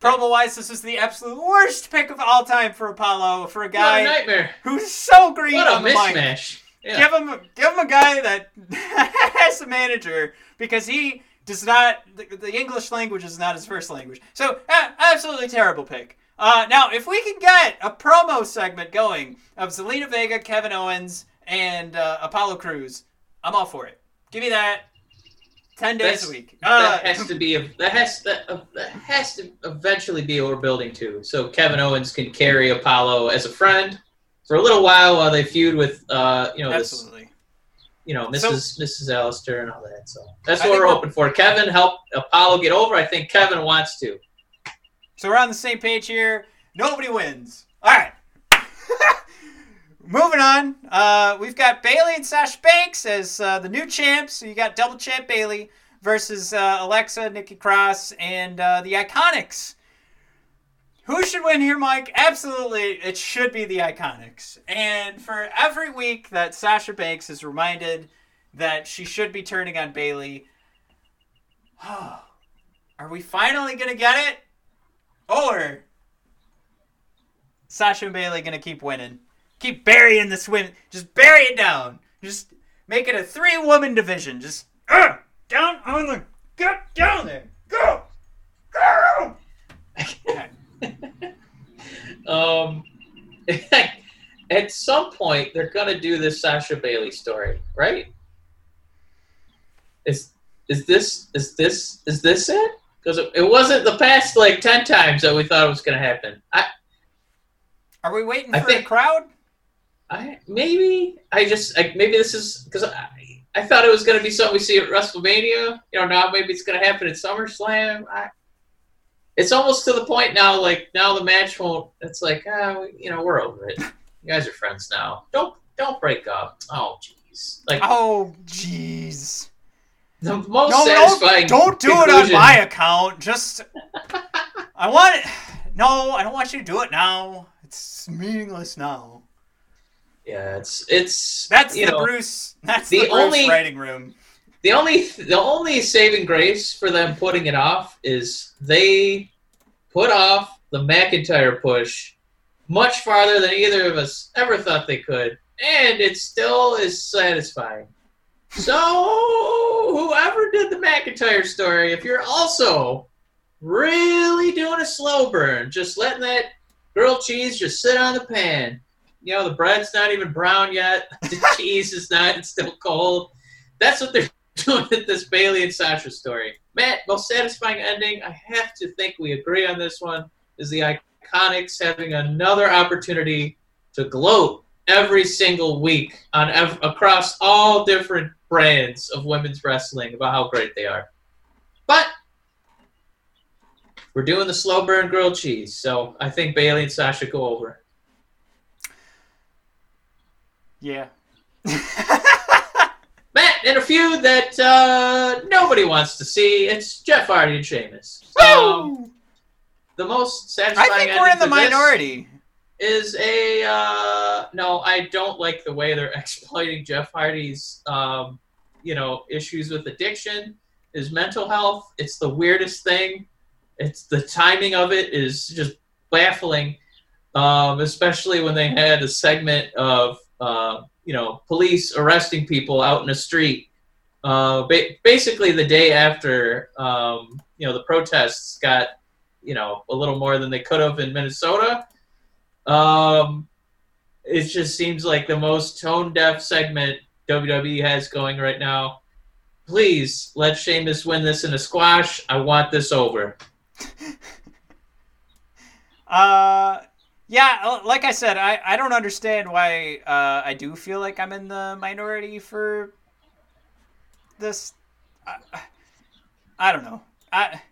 Promo-wise, this is the absolute worst pick of all time for Apollo, for a guy what a nightmare. who's so green what on a the mismatch. mic. Yeah. Give him, give him a guy that has a manager, because he... Does not the, the English language is not his first language, so uh, absolutely terrible pick. Uh, now, if we can get a promo segment going of Zelina Vega, Kevin Owens, and uh, Apollo Crews, I'm all for it. Give me that ten days That's, a week. Uh, that has to be a, that has that, uh, that has to eventually be what we're building to. So Kevin Owens can carry Apollo as a friend for a little while while they feud with uh, you know absolutely. this. You know, Missus So, Missus Alistair and all that. So that's what we're hoping for. Kevin helped Apollo get over. I think Kevin wants to. So we're on the same page here. Nobody wins. All right. Moving on. Uh, we've got Bayley and Sasha Banks as uh, the new champs. So you got double champ Bayley versus uh, Alexa, Nikki Cross, and uh, the Iconics. Who should win here, Mike? Absolutely, it should be the Iconics. And for every week that Sasha Banks is reminded that she should be turning on Bayley, oh, are we finally going to get it? Or Sasha and Bayley going to keep winning? Keep burying this women. Just bury it down. Just make it a three-woman division. Just uh, down on the... Get down there. Go! Go! um, at some point they're gonna do this Sasha Bailey story, right? Is is this is this is this it? Because it, it wasn't the past like ten times that we thought it was gonna happen. I, Are we waiting I for think, a crowd? I maybe I just I, maybe this is because I I thought it was gonna be something we see at WrestleMania. You know, now maybe it's gonna happen at SummerSlam. I, It's almost to the point now, like, now the match won't, it's like, ah, we, you know, we're over it. You guys are friends now. Don't don't break up. Oh, jeez. Like, oh, jeez. The most no, satisfying Don't, don't do conclusion. It on my account. Just, I want it. No, I don't want you to do it now. It's meaningless now. Yeah, it's, it's. That's the know, Bruce, that's the, the Bruce only, writing room. The only the only saving grace for them putting it off is they put off the McIntyre push much farther than either of us ever thought they could, and it still is satisfying. So whoever did the McIntyre story, if you're also really doing a slow burn, just letting that grilled cheese just sit on the pan. You know, the bread's not even brown yet. The cheese is not, it's still cold. That's what they're doing at this Bayley and Sasha story. Matt, most satisfying ending, I have to think we agree on this one, is the Iconics having another opportunity to gloat every single week on ev- across all different brands of women's wrestling about how great they are. But We're doing the slow burn grilled cheese, so I think Bailey and Sasha go over. Yeah. Matt, in a feud that uh, nobody wants to see, it's Jeff Hardy and Sheamus. Woo! The most satisfying. I think we're in the minority. Is a uh, no. I don't like the way they're exploiting Jeff Hardy's, um, you know, issues with addiction, his mental health. It's the weirdest thing. It's the timing of it is just baffling, um, especially when they had a segment of uh, you know police arresting people out in the street, uh, ba- basically the day after um, you know the protests got. You know, a little more than they could have in Minnesota. Um, it just seems like the most tone-deaf segment W W E has going right now. Please, let Sheamus win this in a squash. I want this over. uh, yeah, like I said, I, I don't understand why uh, I do feel like I'm in the minority for this. I, I don't know. I...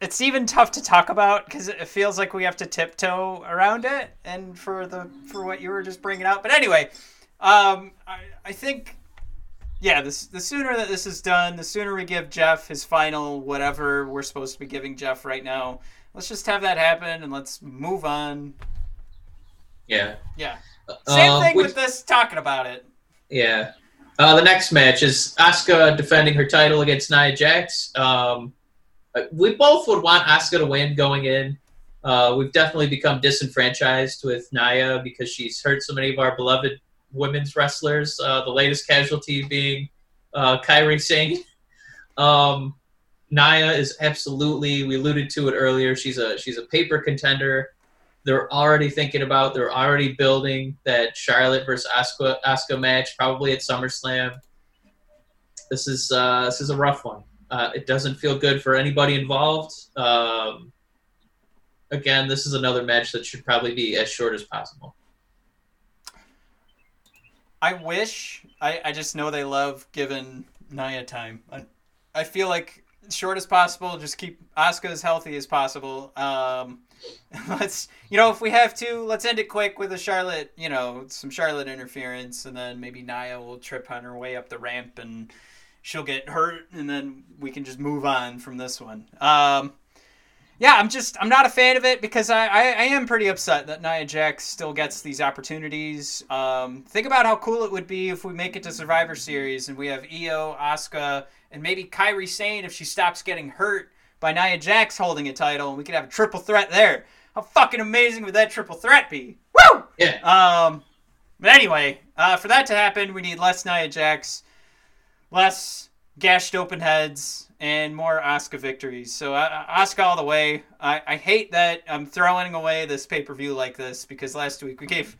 It's even tough to talk about because it feels like we have to tiptoe around it. And for the for what you were just bringing out, but anyway, um, I, I think, yeah, this the sooner that this is done, the sooner we give Jeff his final whatever we're supposed to be giving Jeff right now. Let's just have that happen and let's move on. Yeah, yeah. Same uh, thing we, with this talking about it. Yeah. Uh, the next match is Asuka defending her title against Nia Jax. Um, We both would want Asuka to win going in. Uh, we've definitely become disenfranchised with Nia because she's hurt so many of our beloved women's wrestlers, uh, the latest casualty being uh, Kairi Singh. Um, Nia is absolutely, we alluded to it earlier, she's a she's a paper contender. They're already thinking about, they're already building that Charlotte versus Asuka, Asuka match, probably at SummerSlam. This is uh, This is a rough one. Uh, it doesn't feel good for anybody involved. Um, again, this is another match that should probably be as short as possible. I wish. I, I just know they love giving Nia time. I, I feel like short as possible, just keep Asuka as healthy as possible. Um, let's, you know, if we have to, let's end it quick with a Charlotte, you know, some Charlotte interference, and then maybe Nia will trip on her way up the ramp and she'll get hurt, and then we can just move on from this one. Um, yeah, I'm just, I'm not a fan of it because I, I, I am pretty upset that Nia Jax still gets these opportunities. Um, think about how cool it would be if we make it to Survivor Series and we have Io, Asuka, and maybe Kairi Sane if she stops getting hurt by Nia Jax holding a title, and we could have a triple threat there. How fucking amazing would that triple threat be? Woo! Yeah. Um, but anyway, uh, for that to happen, we need less Nia Jax, less gashed open heads, and more Asuka victories. So uh, Asuka all the way. I, I hate that I'm throwing away this pay-per-view like this because last week we gave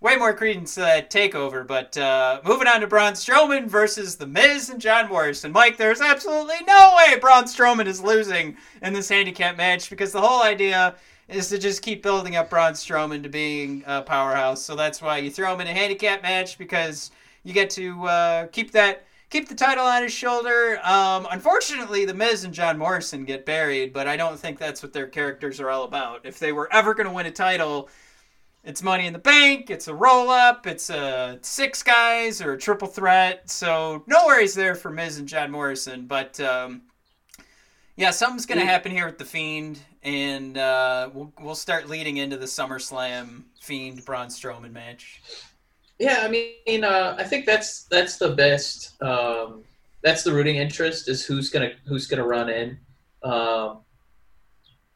way more credence to that takeover. But uh, moving on to Braun Strowman versus The Miz and John Morrison. Mike, there's absolutely no way Braun Strowman is losing in this handicap match because the whole idea is to just keep building up Braun Strowman to being a powerhouse. So that's why you throw him in a handicap match because you get to uh, keep that... Keep the title on his shoulder. Um, unfortunately, The Miz and John Morrison get buried, but I don't think that's what their characters are all about. If they were ever going to win a title, it's Money in the Bank, it's a roll-up, it's a six guys or a triple threat. So no worries there for Miz and John Morrison. But, um, yeah, something's going to happen here with The Fiend, and uh, we'll, we'll start leading into the SummerSlam Fiend-Braun Strowman match. Yeah, I mean, uh, I think that's that's the best. Um, that's the rooting interest is who's gonna who's gonna run in. Um,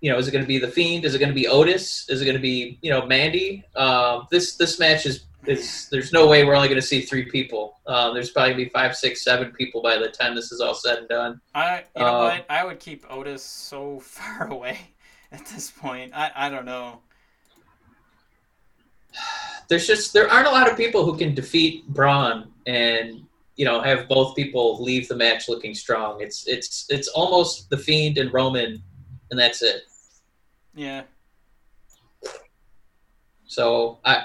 you know, is it gonna be The Fiend? Is it gonna be Otis? Is it gonna be you know Mandy? Uh, this this match is it's there's no way we're only gonna see three people. Uh, there's probably gonna be five, six, seven people by the time this is all said and done. I you know um, what? I would keep Otis so far away at this point. I I don't know. There's just there aren't a lot of people who can defeat Braun and you know have both people leave the match looking strong. It's it's it's almost The Fiend and Roman, and that's it. Yeah. So I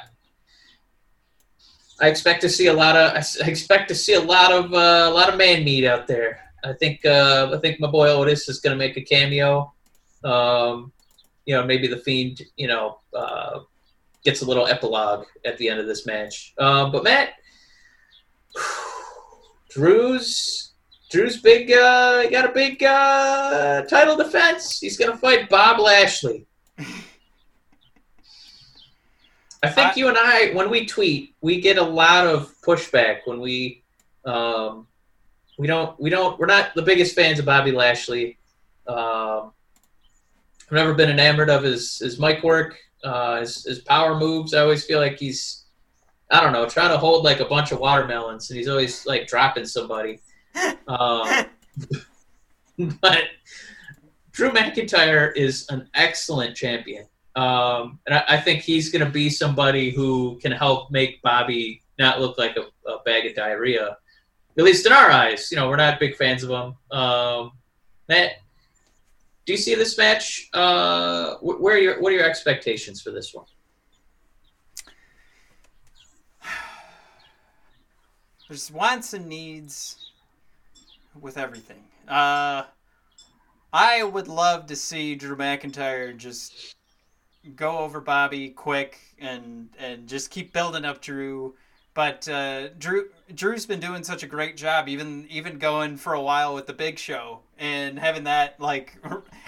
I expect to see a lot of I expect to see a lot of uh, a lot of man meat out there. I think uh, I think my boy Otis is going to make a cameo. Um, you know, maybe the Fiend, you know, uh, gets a little epilogue at the end of this match. Uh, but Matt, Drew's Drew's big. Uh, got a big uh, title defense. He's going to fight Bob Lashley. I think I, you and I, when we tweet, we get a lot of pushback when we, um, we don't, we don't, we're not the biggest fans of Bobby Lashley. Um, I've never been enamored of his, his mic work, uh, his, his power moves. I always feel like he's, I don't know, trying to hold like a bunch of watermelons, and he's always like dropping somebody. Um, but Drew McIntyre is an excellent champion. Um, and I, I think he's going to be somebody who can help make Bobby not look like a, a bag of diarrhea, at least in our eyes. You know, we're not big fans of him. Um, Matt, do you see this match? Uh, where are your, what are your expectations for this one? There's wants and needs with everything. Uh, I would love to see Drew McIntyre just go over Bobby quick and and just keep building up Drew, but uh, Drew Drew's been doing such a great job, even even going for a while with the Big Show and having that like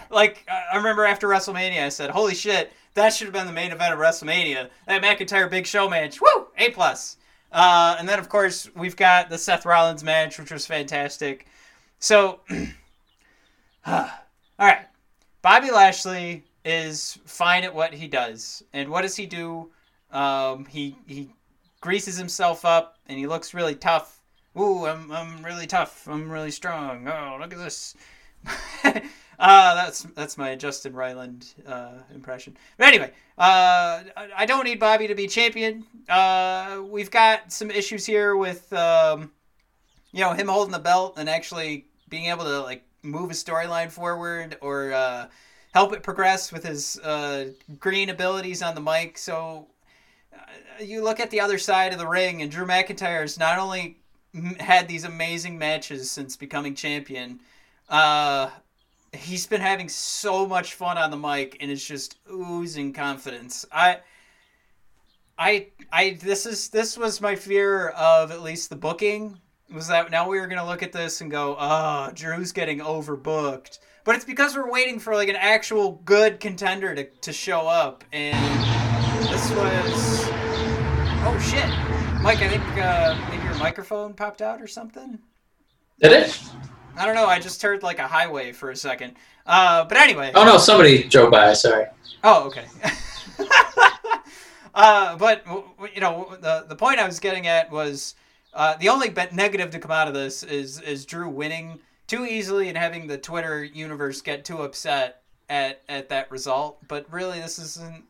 like I remember after WrestleMania I said, holy shit, that should have been the main event of WrestleMania, that McIntyre Big Show match, woo, A plus. Uh, and then of course we've got the Seth Rollins match, which was fantastic. So, all right, Bobby Lashley is fine at what he does. And what does he do? Um, he he greases himself up, and he looks really tough. Ooh, I'm I'm really tough. I'm really strong. Oh, look at this. uh, that's that's my Justin Roiland uh, impression. But anyway, uh, I don't need Bobby to be champion. Uh, we've got some issues here with um, you know, him holding the belt and actually being able to like move a storyline forward or uh, help it progress with his uh, green abilities on the mic. So uh, you look at the other side of the ring, and Drew McIntyre has not only m- had these amazing matches since becoming champion, uh, he's been having so much fun on the mic, and it's just oozing confidence. I, I, I. This is this was my fear of at least the booking, was that now we were going to look at this and go, oh, Drew's getting overbooked. But it's because we're waiting for like an actual good contender to, to show up, and this was oh shit, Mike. I think uh, maybe your microphone popped out or something. Did it? I don't know. I just heard like a highway for a second. Uh, but anyway. Oh no, somebody drove by. Sorry. Oh okay. uh, but you know the the point I was getting at was uh, the only negative to come out of this is is Drew winning too easily and having the Twitter universe get too upset at, at that result. But really, this isn't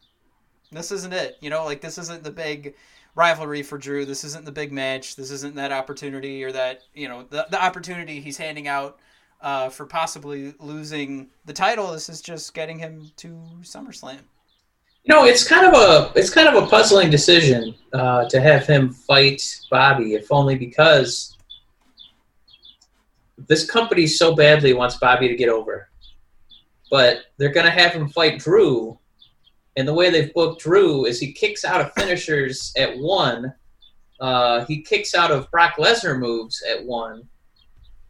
this isn't it. You know, like this isn't the big rivalry for Drew. This isn't the big match. This isn't that opportunity or that, you know, the, the opportunity he's handing out uh, for possibly losing the title. This is just getting him to SummerSlam. You know, it's kind of a it's kind of a puzzling decision uh, to have him fight Bobby, if only because this company so badly wants Bobby to get over, but they're going to have him fight Drew, and the way they've booked Drew is he kicks out of finishers at one, uh, he kicks out of Brock Lesnar moves at one,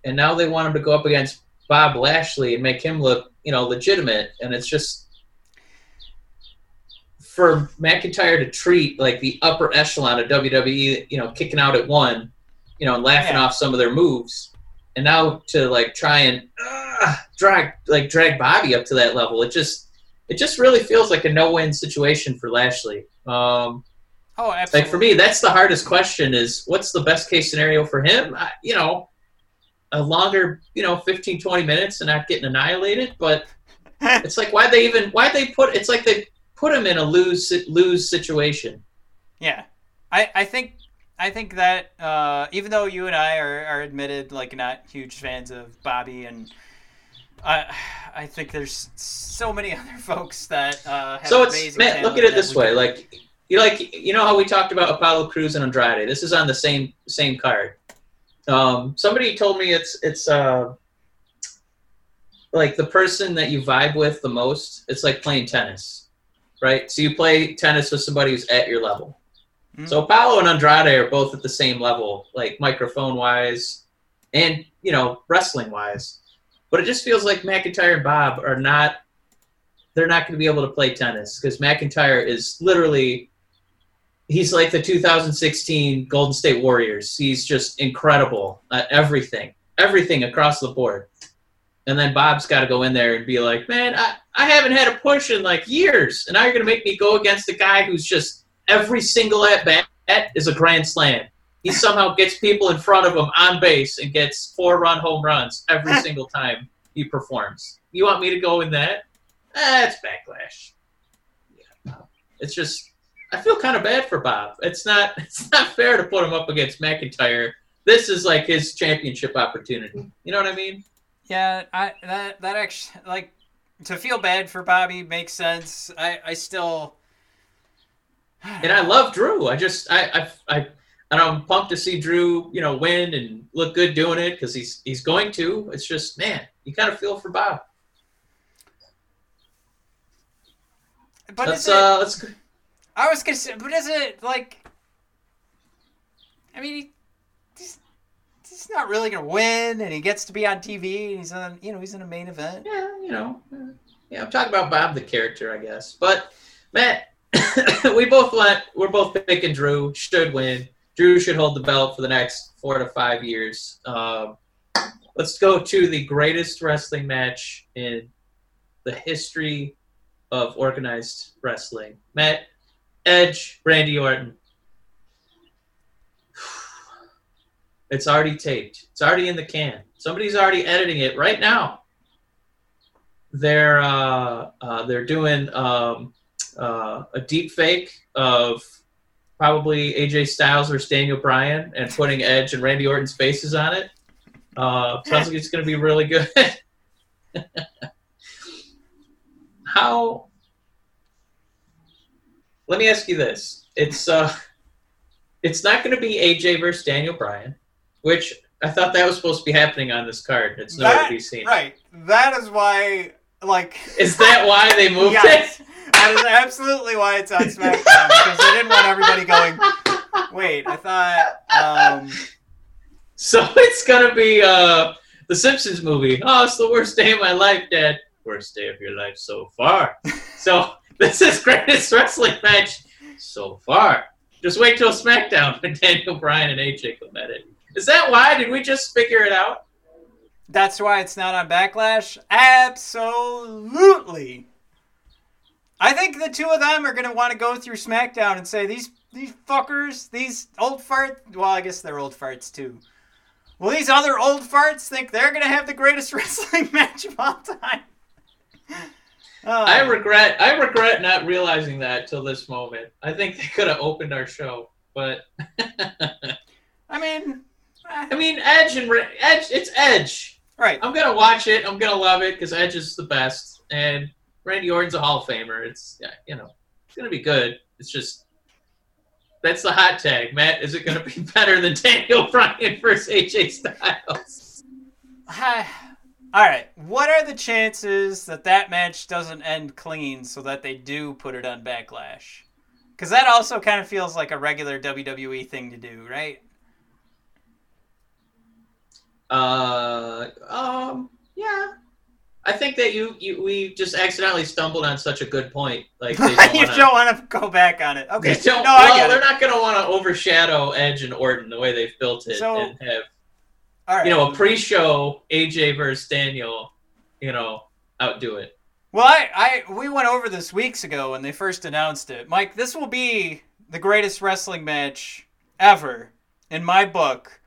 and now they want him to go up against Bob Lashley and make him look, you know, legitimate, and it's just for McIntyre to treat like the upper echelon of W W E, you know, kicking out at one, you know, and laughing yeah. off some of their moves. And now to like try and uh, drag like drag Bobby up to that level, it just it just really feels like a no-win situation for Lashley. Um, oh, absolutely. Like for me, that's the hardest question: is what's the best case scenario for him? I, you know, a longer, you know, fifteen, twenty minutes and not getting annihilated. But it's like why they even why they put it's like they put him in a lose lose situation. Yeah, I I think. I think that uh, even though you and I are, are admitted like not huge fans of Bobby, and uh, I think there's so many other folks that uh, have so amazing. So Matt, look at it this way: can... like you like you know how we talked about Apollo Crews and Andrade. This is on the same same card. Um, somebody told me it's it's uh, like the person that you vibe with the most, it's like playing tennis, right? So you play tennis with somebody who's at your level. Mm-hmm. So Apollo and Andrade are both at the same level, like microphone-wise and, you know, wrestling-wise. But it just feels like McIntyre and Bob are not – they're not going to be able to play tennis because McIntyre is literally – he's like the two thousand sixteen Golden State Warriors. He's just incredible at everything, everything across the board. And then Bob's got to go in there and be like, man, I, I haven't had a push in like years, and now you're going to make me go against a guy who's just every single at-bat is a grand slam. He somehow gets people in front of him on base and gets four-run home runs every single time he performs. You want me to go in that? That's eh, backlash. Yeah, it's just I feel kind of bad for Bob. It's not it's not fair to put him up against McIntyre. This is like his championship opportunity. You know what I mean? Yeah, I that that actually like to feel bad for Bobby makes sense. I, I still I and I love Drew. I just I I I and I'm pumped to see Drew, you know, win and look good doing it because he's he's going to. It's just man, you kind of feel for Bob. But let's, is it? Uh, let's... I was gonna say, but is it like? I mean. He... He's not really gonna win, and he gets to be on T V, and he's on, you know, he's in a main event. Yeah, you know, yeah. I'm talking about Bob the character, I guess. But Matt, we both want, we're both picking Drew should win. Drew should hold the belt for the next four to five years. Um, let's go to the greatest wrestling match in the history of organized wrestling. Matt, Edge, Randy Orton. It's already taped. It's already in the can. Somebody's already editing it right now. They're uh, uh, they're doing um, uh, a deep fake of probably A J Styles versus Daniel Bryan and putting Edge and Randy Orton's faces on it. Uh, sounds like it's going to be really good. How? Let me ask you this. It's uh, it's not going to be A J versus Daniel Bryan. Which I thought that was supposed to be happening on this card. It's nowhere to be seen. Right. That is why, like... Is that why they moved yes. it? That is absolutely why it's on SmackDown. Because they didn't want everybody going, wait, I thought... Um... So it's going to be uh, the Simpsons movie. Oh, it's the worst day of my life, Dad. Worst day of your life so far. So this is greatest wrestling match so far. Just wait till SmackDown when Daniel Bryan and A J come at it. Is that why? Did we just figure it out? That's why it's not on Backlash? Absolutely. I think the two of them are going to want to go through SmackDown and say, these these fuckers, these old farts, well, I guess they're old farts too. Well, these other old farts think they're going to have the greatest wrestling match of all time. Oh. I regret I regret not realizing that till this moment. I think they could have opened our show, but... I mean... I mean, Edge and Edge. It's Edge. Right. I'm gonna watch it. I'm gonna love it because Edge is the best, and Randy Orton's a Hall of Famer. It's yeah, you know, it's gonna be good. It's just that's the hot tag, Matt. Is it gonna be better than Daniel Bryan versus A J Styles? Hi. All right. What are the chances that that match doesn't end clean, so that they do put it on Backlash? Because that also kind of feels like a regular W W E thing to do, right? Uh, um, yeah. I think that you, you, we just accidentally stumbled on such a good point. Like they don't you wanna, don't want to go back on it. Okay. They don't, no, well, they're it. not going to want to overshadow Edge and Orton the way they've built it so, and have, all right. you know, a pre-show A J versus Daniel, you know, outdo it. Well, I, I, we went over this weeks ago when they first announced it. Mike, this will be the greatest wrestling match ever in my book.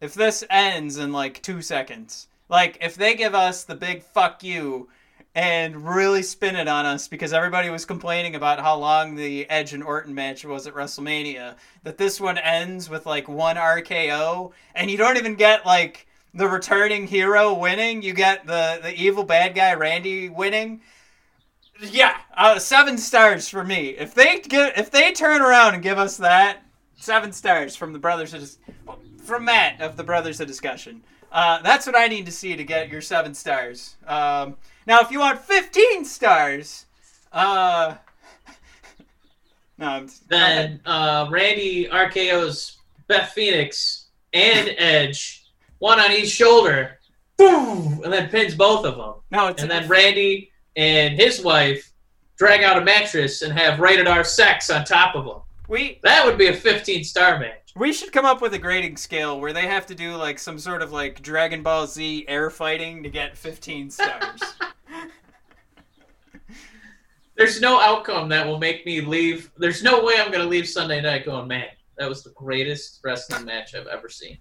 If this ends in, like, two seconds, like, if they give us the big fuck you and really spin it on us because everybody was complaining about how long the Edge and Orton match was at WrestleMania, that this one ends with, like, one R K O, and you don't even get, like, the returning hero winning. You get the, the evil bad guy Randy winning. Yeah, uh, seven stars for me. If they get, if they turn around and give us that, seven stars from the Brothers of... From Matt of the Brothers of Discussion. Uh, that's what I need to see to get your seven stars. Um, now, if you want fifteen stars, uh, no, I'm just, then uh, Randy R K O's Beth Phoenix and Edge, one on each shoulder, boom, and then pins both of them. No, it's and a- then Randy and his wife drag out a mattress and have rated R sex on top of them. We that would be a fifteen-star match. We should come up with a grading scale where they have to do like some sort of like Dragon Ball Z air fighting to get fifteen stars. There's no outcome that will make me leave. There's no way I'm going to leave Sunday night going, man, that was the greatest wrestling match I've ever seen.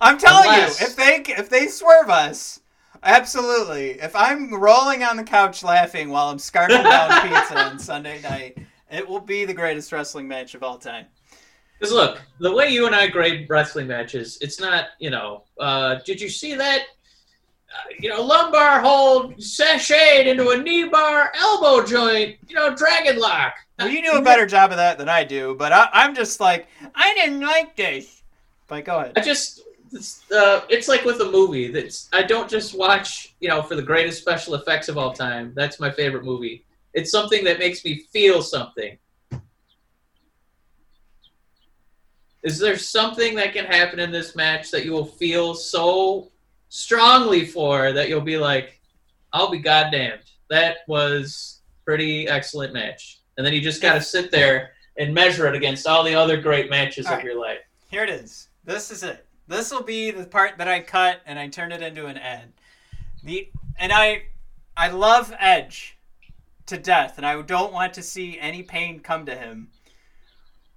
I'm telling Unless... you, if they if they swerve us, absolutely. If I'm rolling on the couch laughing while I'm scarfing down pizza on Sunday night, it will be the greatest wrestling match of all time. Because look, the way you and I grade wrestling matches, it's not, you know, uh, did you see that, uh, you know, lumbar hold sashayed into a knee bar elbow joint, you know, dragon lock. Well, you do a better job of that than I do, but I, I'm just like, I didn't like this. But go ahead. I just... It's, uh, it's like with a movie. That's I don't just watch, you know, for the greatest special effects of all time. That's my favorite movie. It's something that makes me feel something. Is there something that can happen in this match that you will feel so strongly for that you'll be like, I'll be goddamned. That was pretty excellent match. And then you just got to sit there and measure it against all the other great matches all of right. your life. Here it is. This is it. This will be the part that I cut and I turn it into an ad. The and I I love Edge to death, and I don't want to see any pain come to him.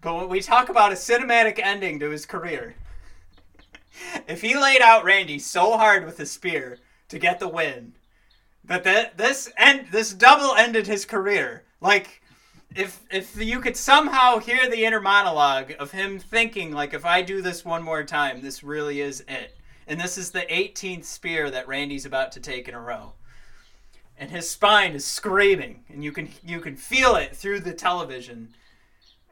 But when we talk about a cinematic ending to his career, if he laid out Randy so hard with a spear to get the win, that the, this end this double ended his career. Like If if you could somehow hear the inner monologue of him thinking, like, if I do this one more time, this really is it. And this is the eighteenth spear that Randy's about to take in a row. And his spine is screaming, and you can you can feel it through the television.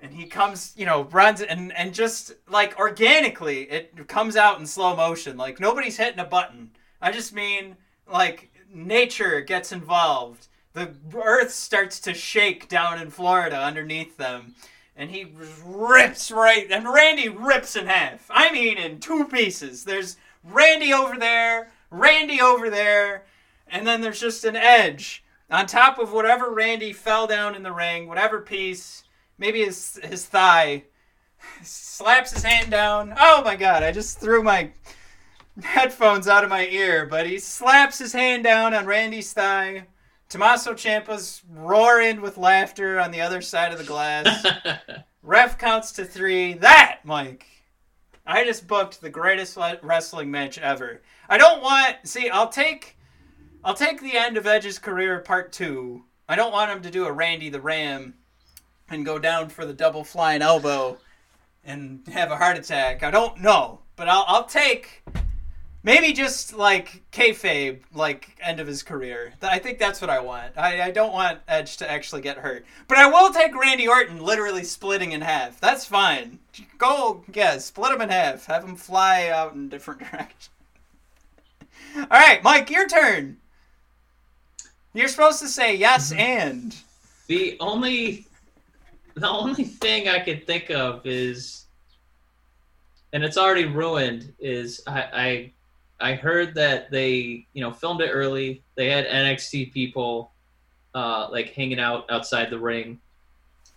And he comes, you know, runs, and, and just, like, organically, it comes out in slow motion. Like, nobody's hitting a button. I just mean, like, nature gets involved. The earth starts to shake down in Florida underneath them. And he rips right... And Randy rips in half. I mean, in two pieces. There's Randy over there, Randy over there, and then there's just an Edge on top of whatever Randy fell down in the ring, whatever piece, maybe his, his thigh, slaps his hand down. Oh, my God. I just threw my headphones out of my ear, but he slaps his hand down on Randy's thigh. Tommaso Ciampa's roaring with laughter on the other side of the glass. Ref counts to three. That, Mike, I just booked the greatest wrestling match ever. I don't want... See, I'll take I'll take the end of Edge's career part two. I don't want him to do a Randy the Ram and go down for the double flying elbow and have a heart attack. I don't know, but I'll, I'll take... Maybe just, like, kayfabe, like, end of his career. I think that's what I want. I, I don't want Edge to actually get hurt. But I will take Randy Orton literally splitting in half. That's fine. Go, yeah, split him in half. Have him fly out in different directions. All right, Mike, your turn. You're supposed to say yes and. The only, the only thing I could think of is, and it's already ruined, is I... I I heard that they, you know, filmed it early. They had N X T people, uh, like, hanging out outside the ring.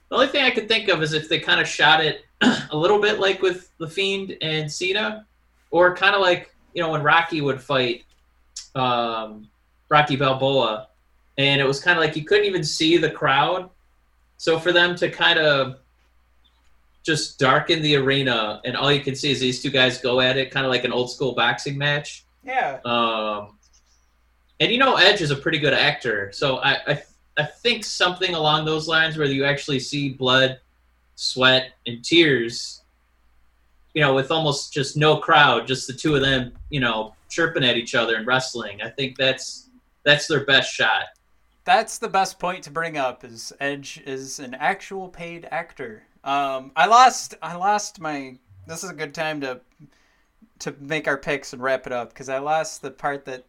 The only thing I could think of is if they kind of shot it a little bit like with The Fiend and Cena, or kind of like, you know, when Rocky would fight um, Rocky Balboa, and it was kind of like you couldn't even see the crowd. So for them to kind of just darken the arena, and all you can see is these two guys go at it, kind of like an old school boxing match. Yeah. Um, and you know, Edge is a pretty good actor, so I, I, I think something along those lines where you actually see blood, sweat, and tears. You know, with almost just no crowd, just the two of them, you know, chirping at each other and wrestling. I think that's that's their best shot. That's the best point to bring up, is Edge is an actual paid actor. Um, I lost I lost my this is a good time to to make our picks and wrap it up, because I lost the part that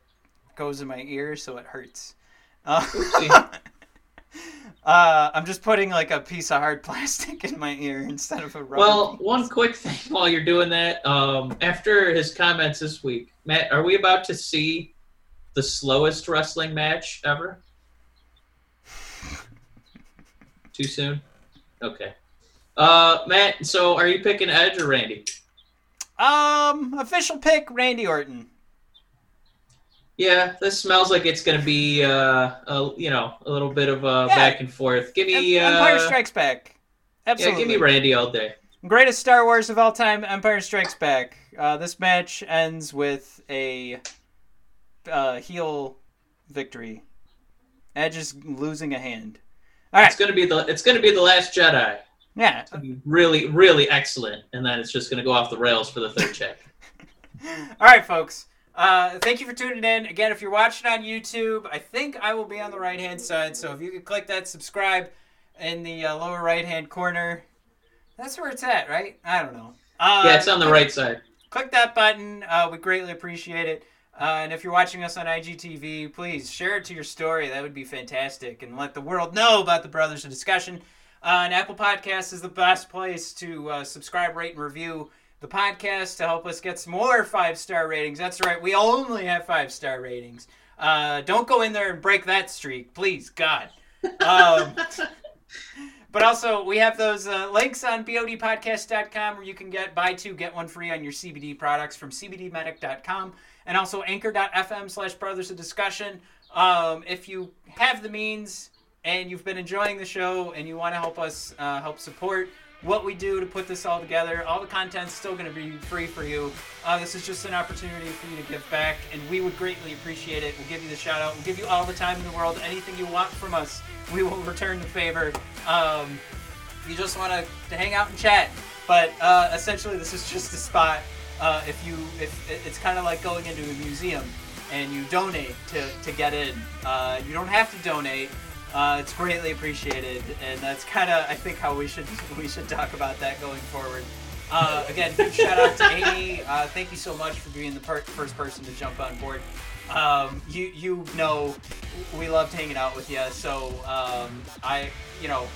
goes in my ear, so it hurts. Uh, uh, I'm just putting like a piece of hard plastic in my ear instead of a rubber. Well, piece. One quick thing while you're doing that. Um, after his comments this week, Matt, are we about to see the slowest wrestling match ever? Too soon? Okay. Uh, Matt, so are you picking Edge or Randy? Um, official pick, Randy Orton. Yeah, this smells like it's going to be, uh, a, you know, a little bit of a yeah. back and forth. Give me... Em- Empire uh, Strikes Back. Absolutely. Yeah, give me Randy all day. Greatest Star Wars of all time, Empire Strikes Back. Uh, this match ends with a uh, heel victory. Edge is losing a hand. All right. It's going to be the it's going to be the Last Jedi. Yeah. It's going to be really, really excellent, and then it's just going to go off the rails for the third check. All right, folks. Uh, thank you for tuning in. Again, if you're watching on YouTube, I think I will be on the right-hand side. So if you could click that subscribe in the uh, lower right-hand corner. That's where it's at, right? I don't know. Uh, yeah, it's on the right side. Click that button. Uh, we greatly appreciate it. Uh, and if you're watching us on I G T V, please share it to your story. That would be fantastic. And let the world know about the Brothers of Discussion. Uh, and Apple Podcasts is the best place to uh, subscribe, rate, and review the podcast to help us get some more five-star ratings. That's right. We only have five-star ratings. Uh, don't go in there and break that streak. Please, God. Um, but also, we have those uh, links on B O D podcast dot com where you can get buy two, get one free on your C B D products from C B D medic dot com and also anchor dot f m slash brothers of discussion. Um, if you have the means and you've been enjoying the show and you want to help us uh, help support what we do to put this all together. All the content's still going to be free for you. Uh, this is just an opportunity for you to give back, and we would greatly appreciate it. We'll give you the shout-out. We'll give you all the time in the world. Anything you want from us, we will return the favor. Um, you just want to hang out and chat. But uh, essentially, this is just a spot. Uh, if you, if it's kind of like going into a museum, and you donate to, to get in. Uh, you don't have to donate. Uh, it's greatly appreciated, and that's kind of I think how we should we should talk about that going forward. Uh, again, big shout out to Amy. Uh, thank you so much for being the per- first person to jump on board. Um, you you know we loved hanging out with you, so um, I you know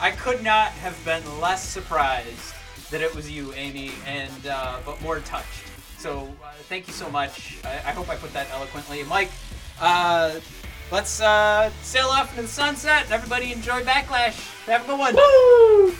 I, I could not have been less surprised that it was you, Amy, and uh, but more touched. So uh, thank you so much. I, I hope I put that eloquently, Mike. Uh, Let's uh, sail off into the sunset, and everybody enjoy Backlash. Have a good one. Woo!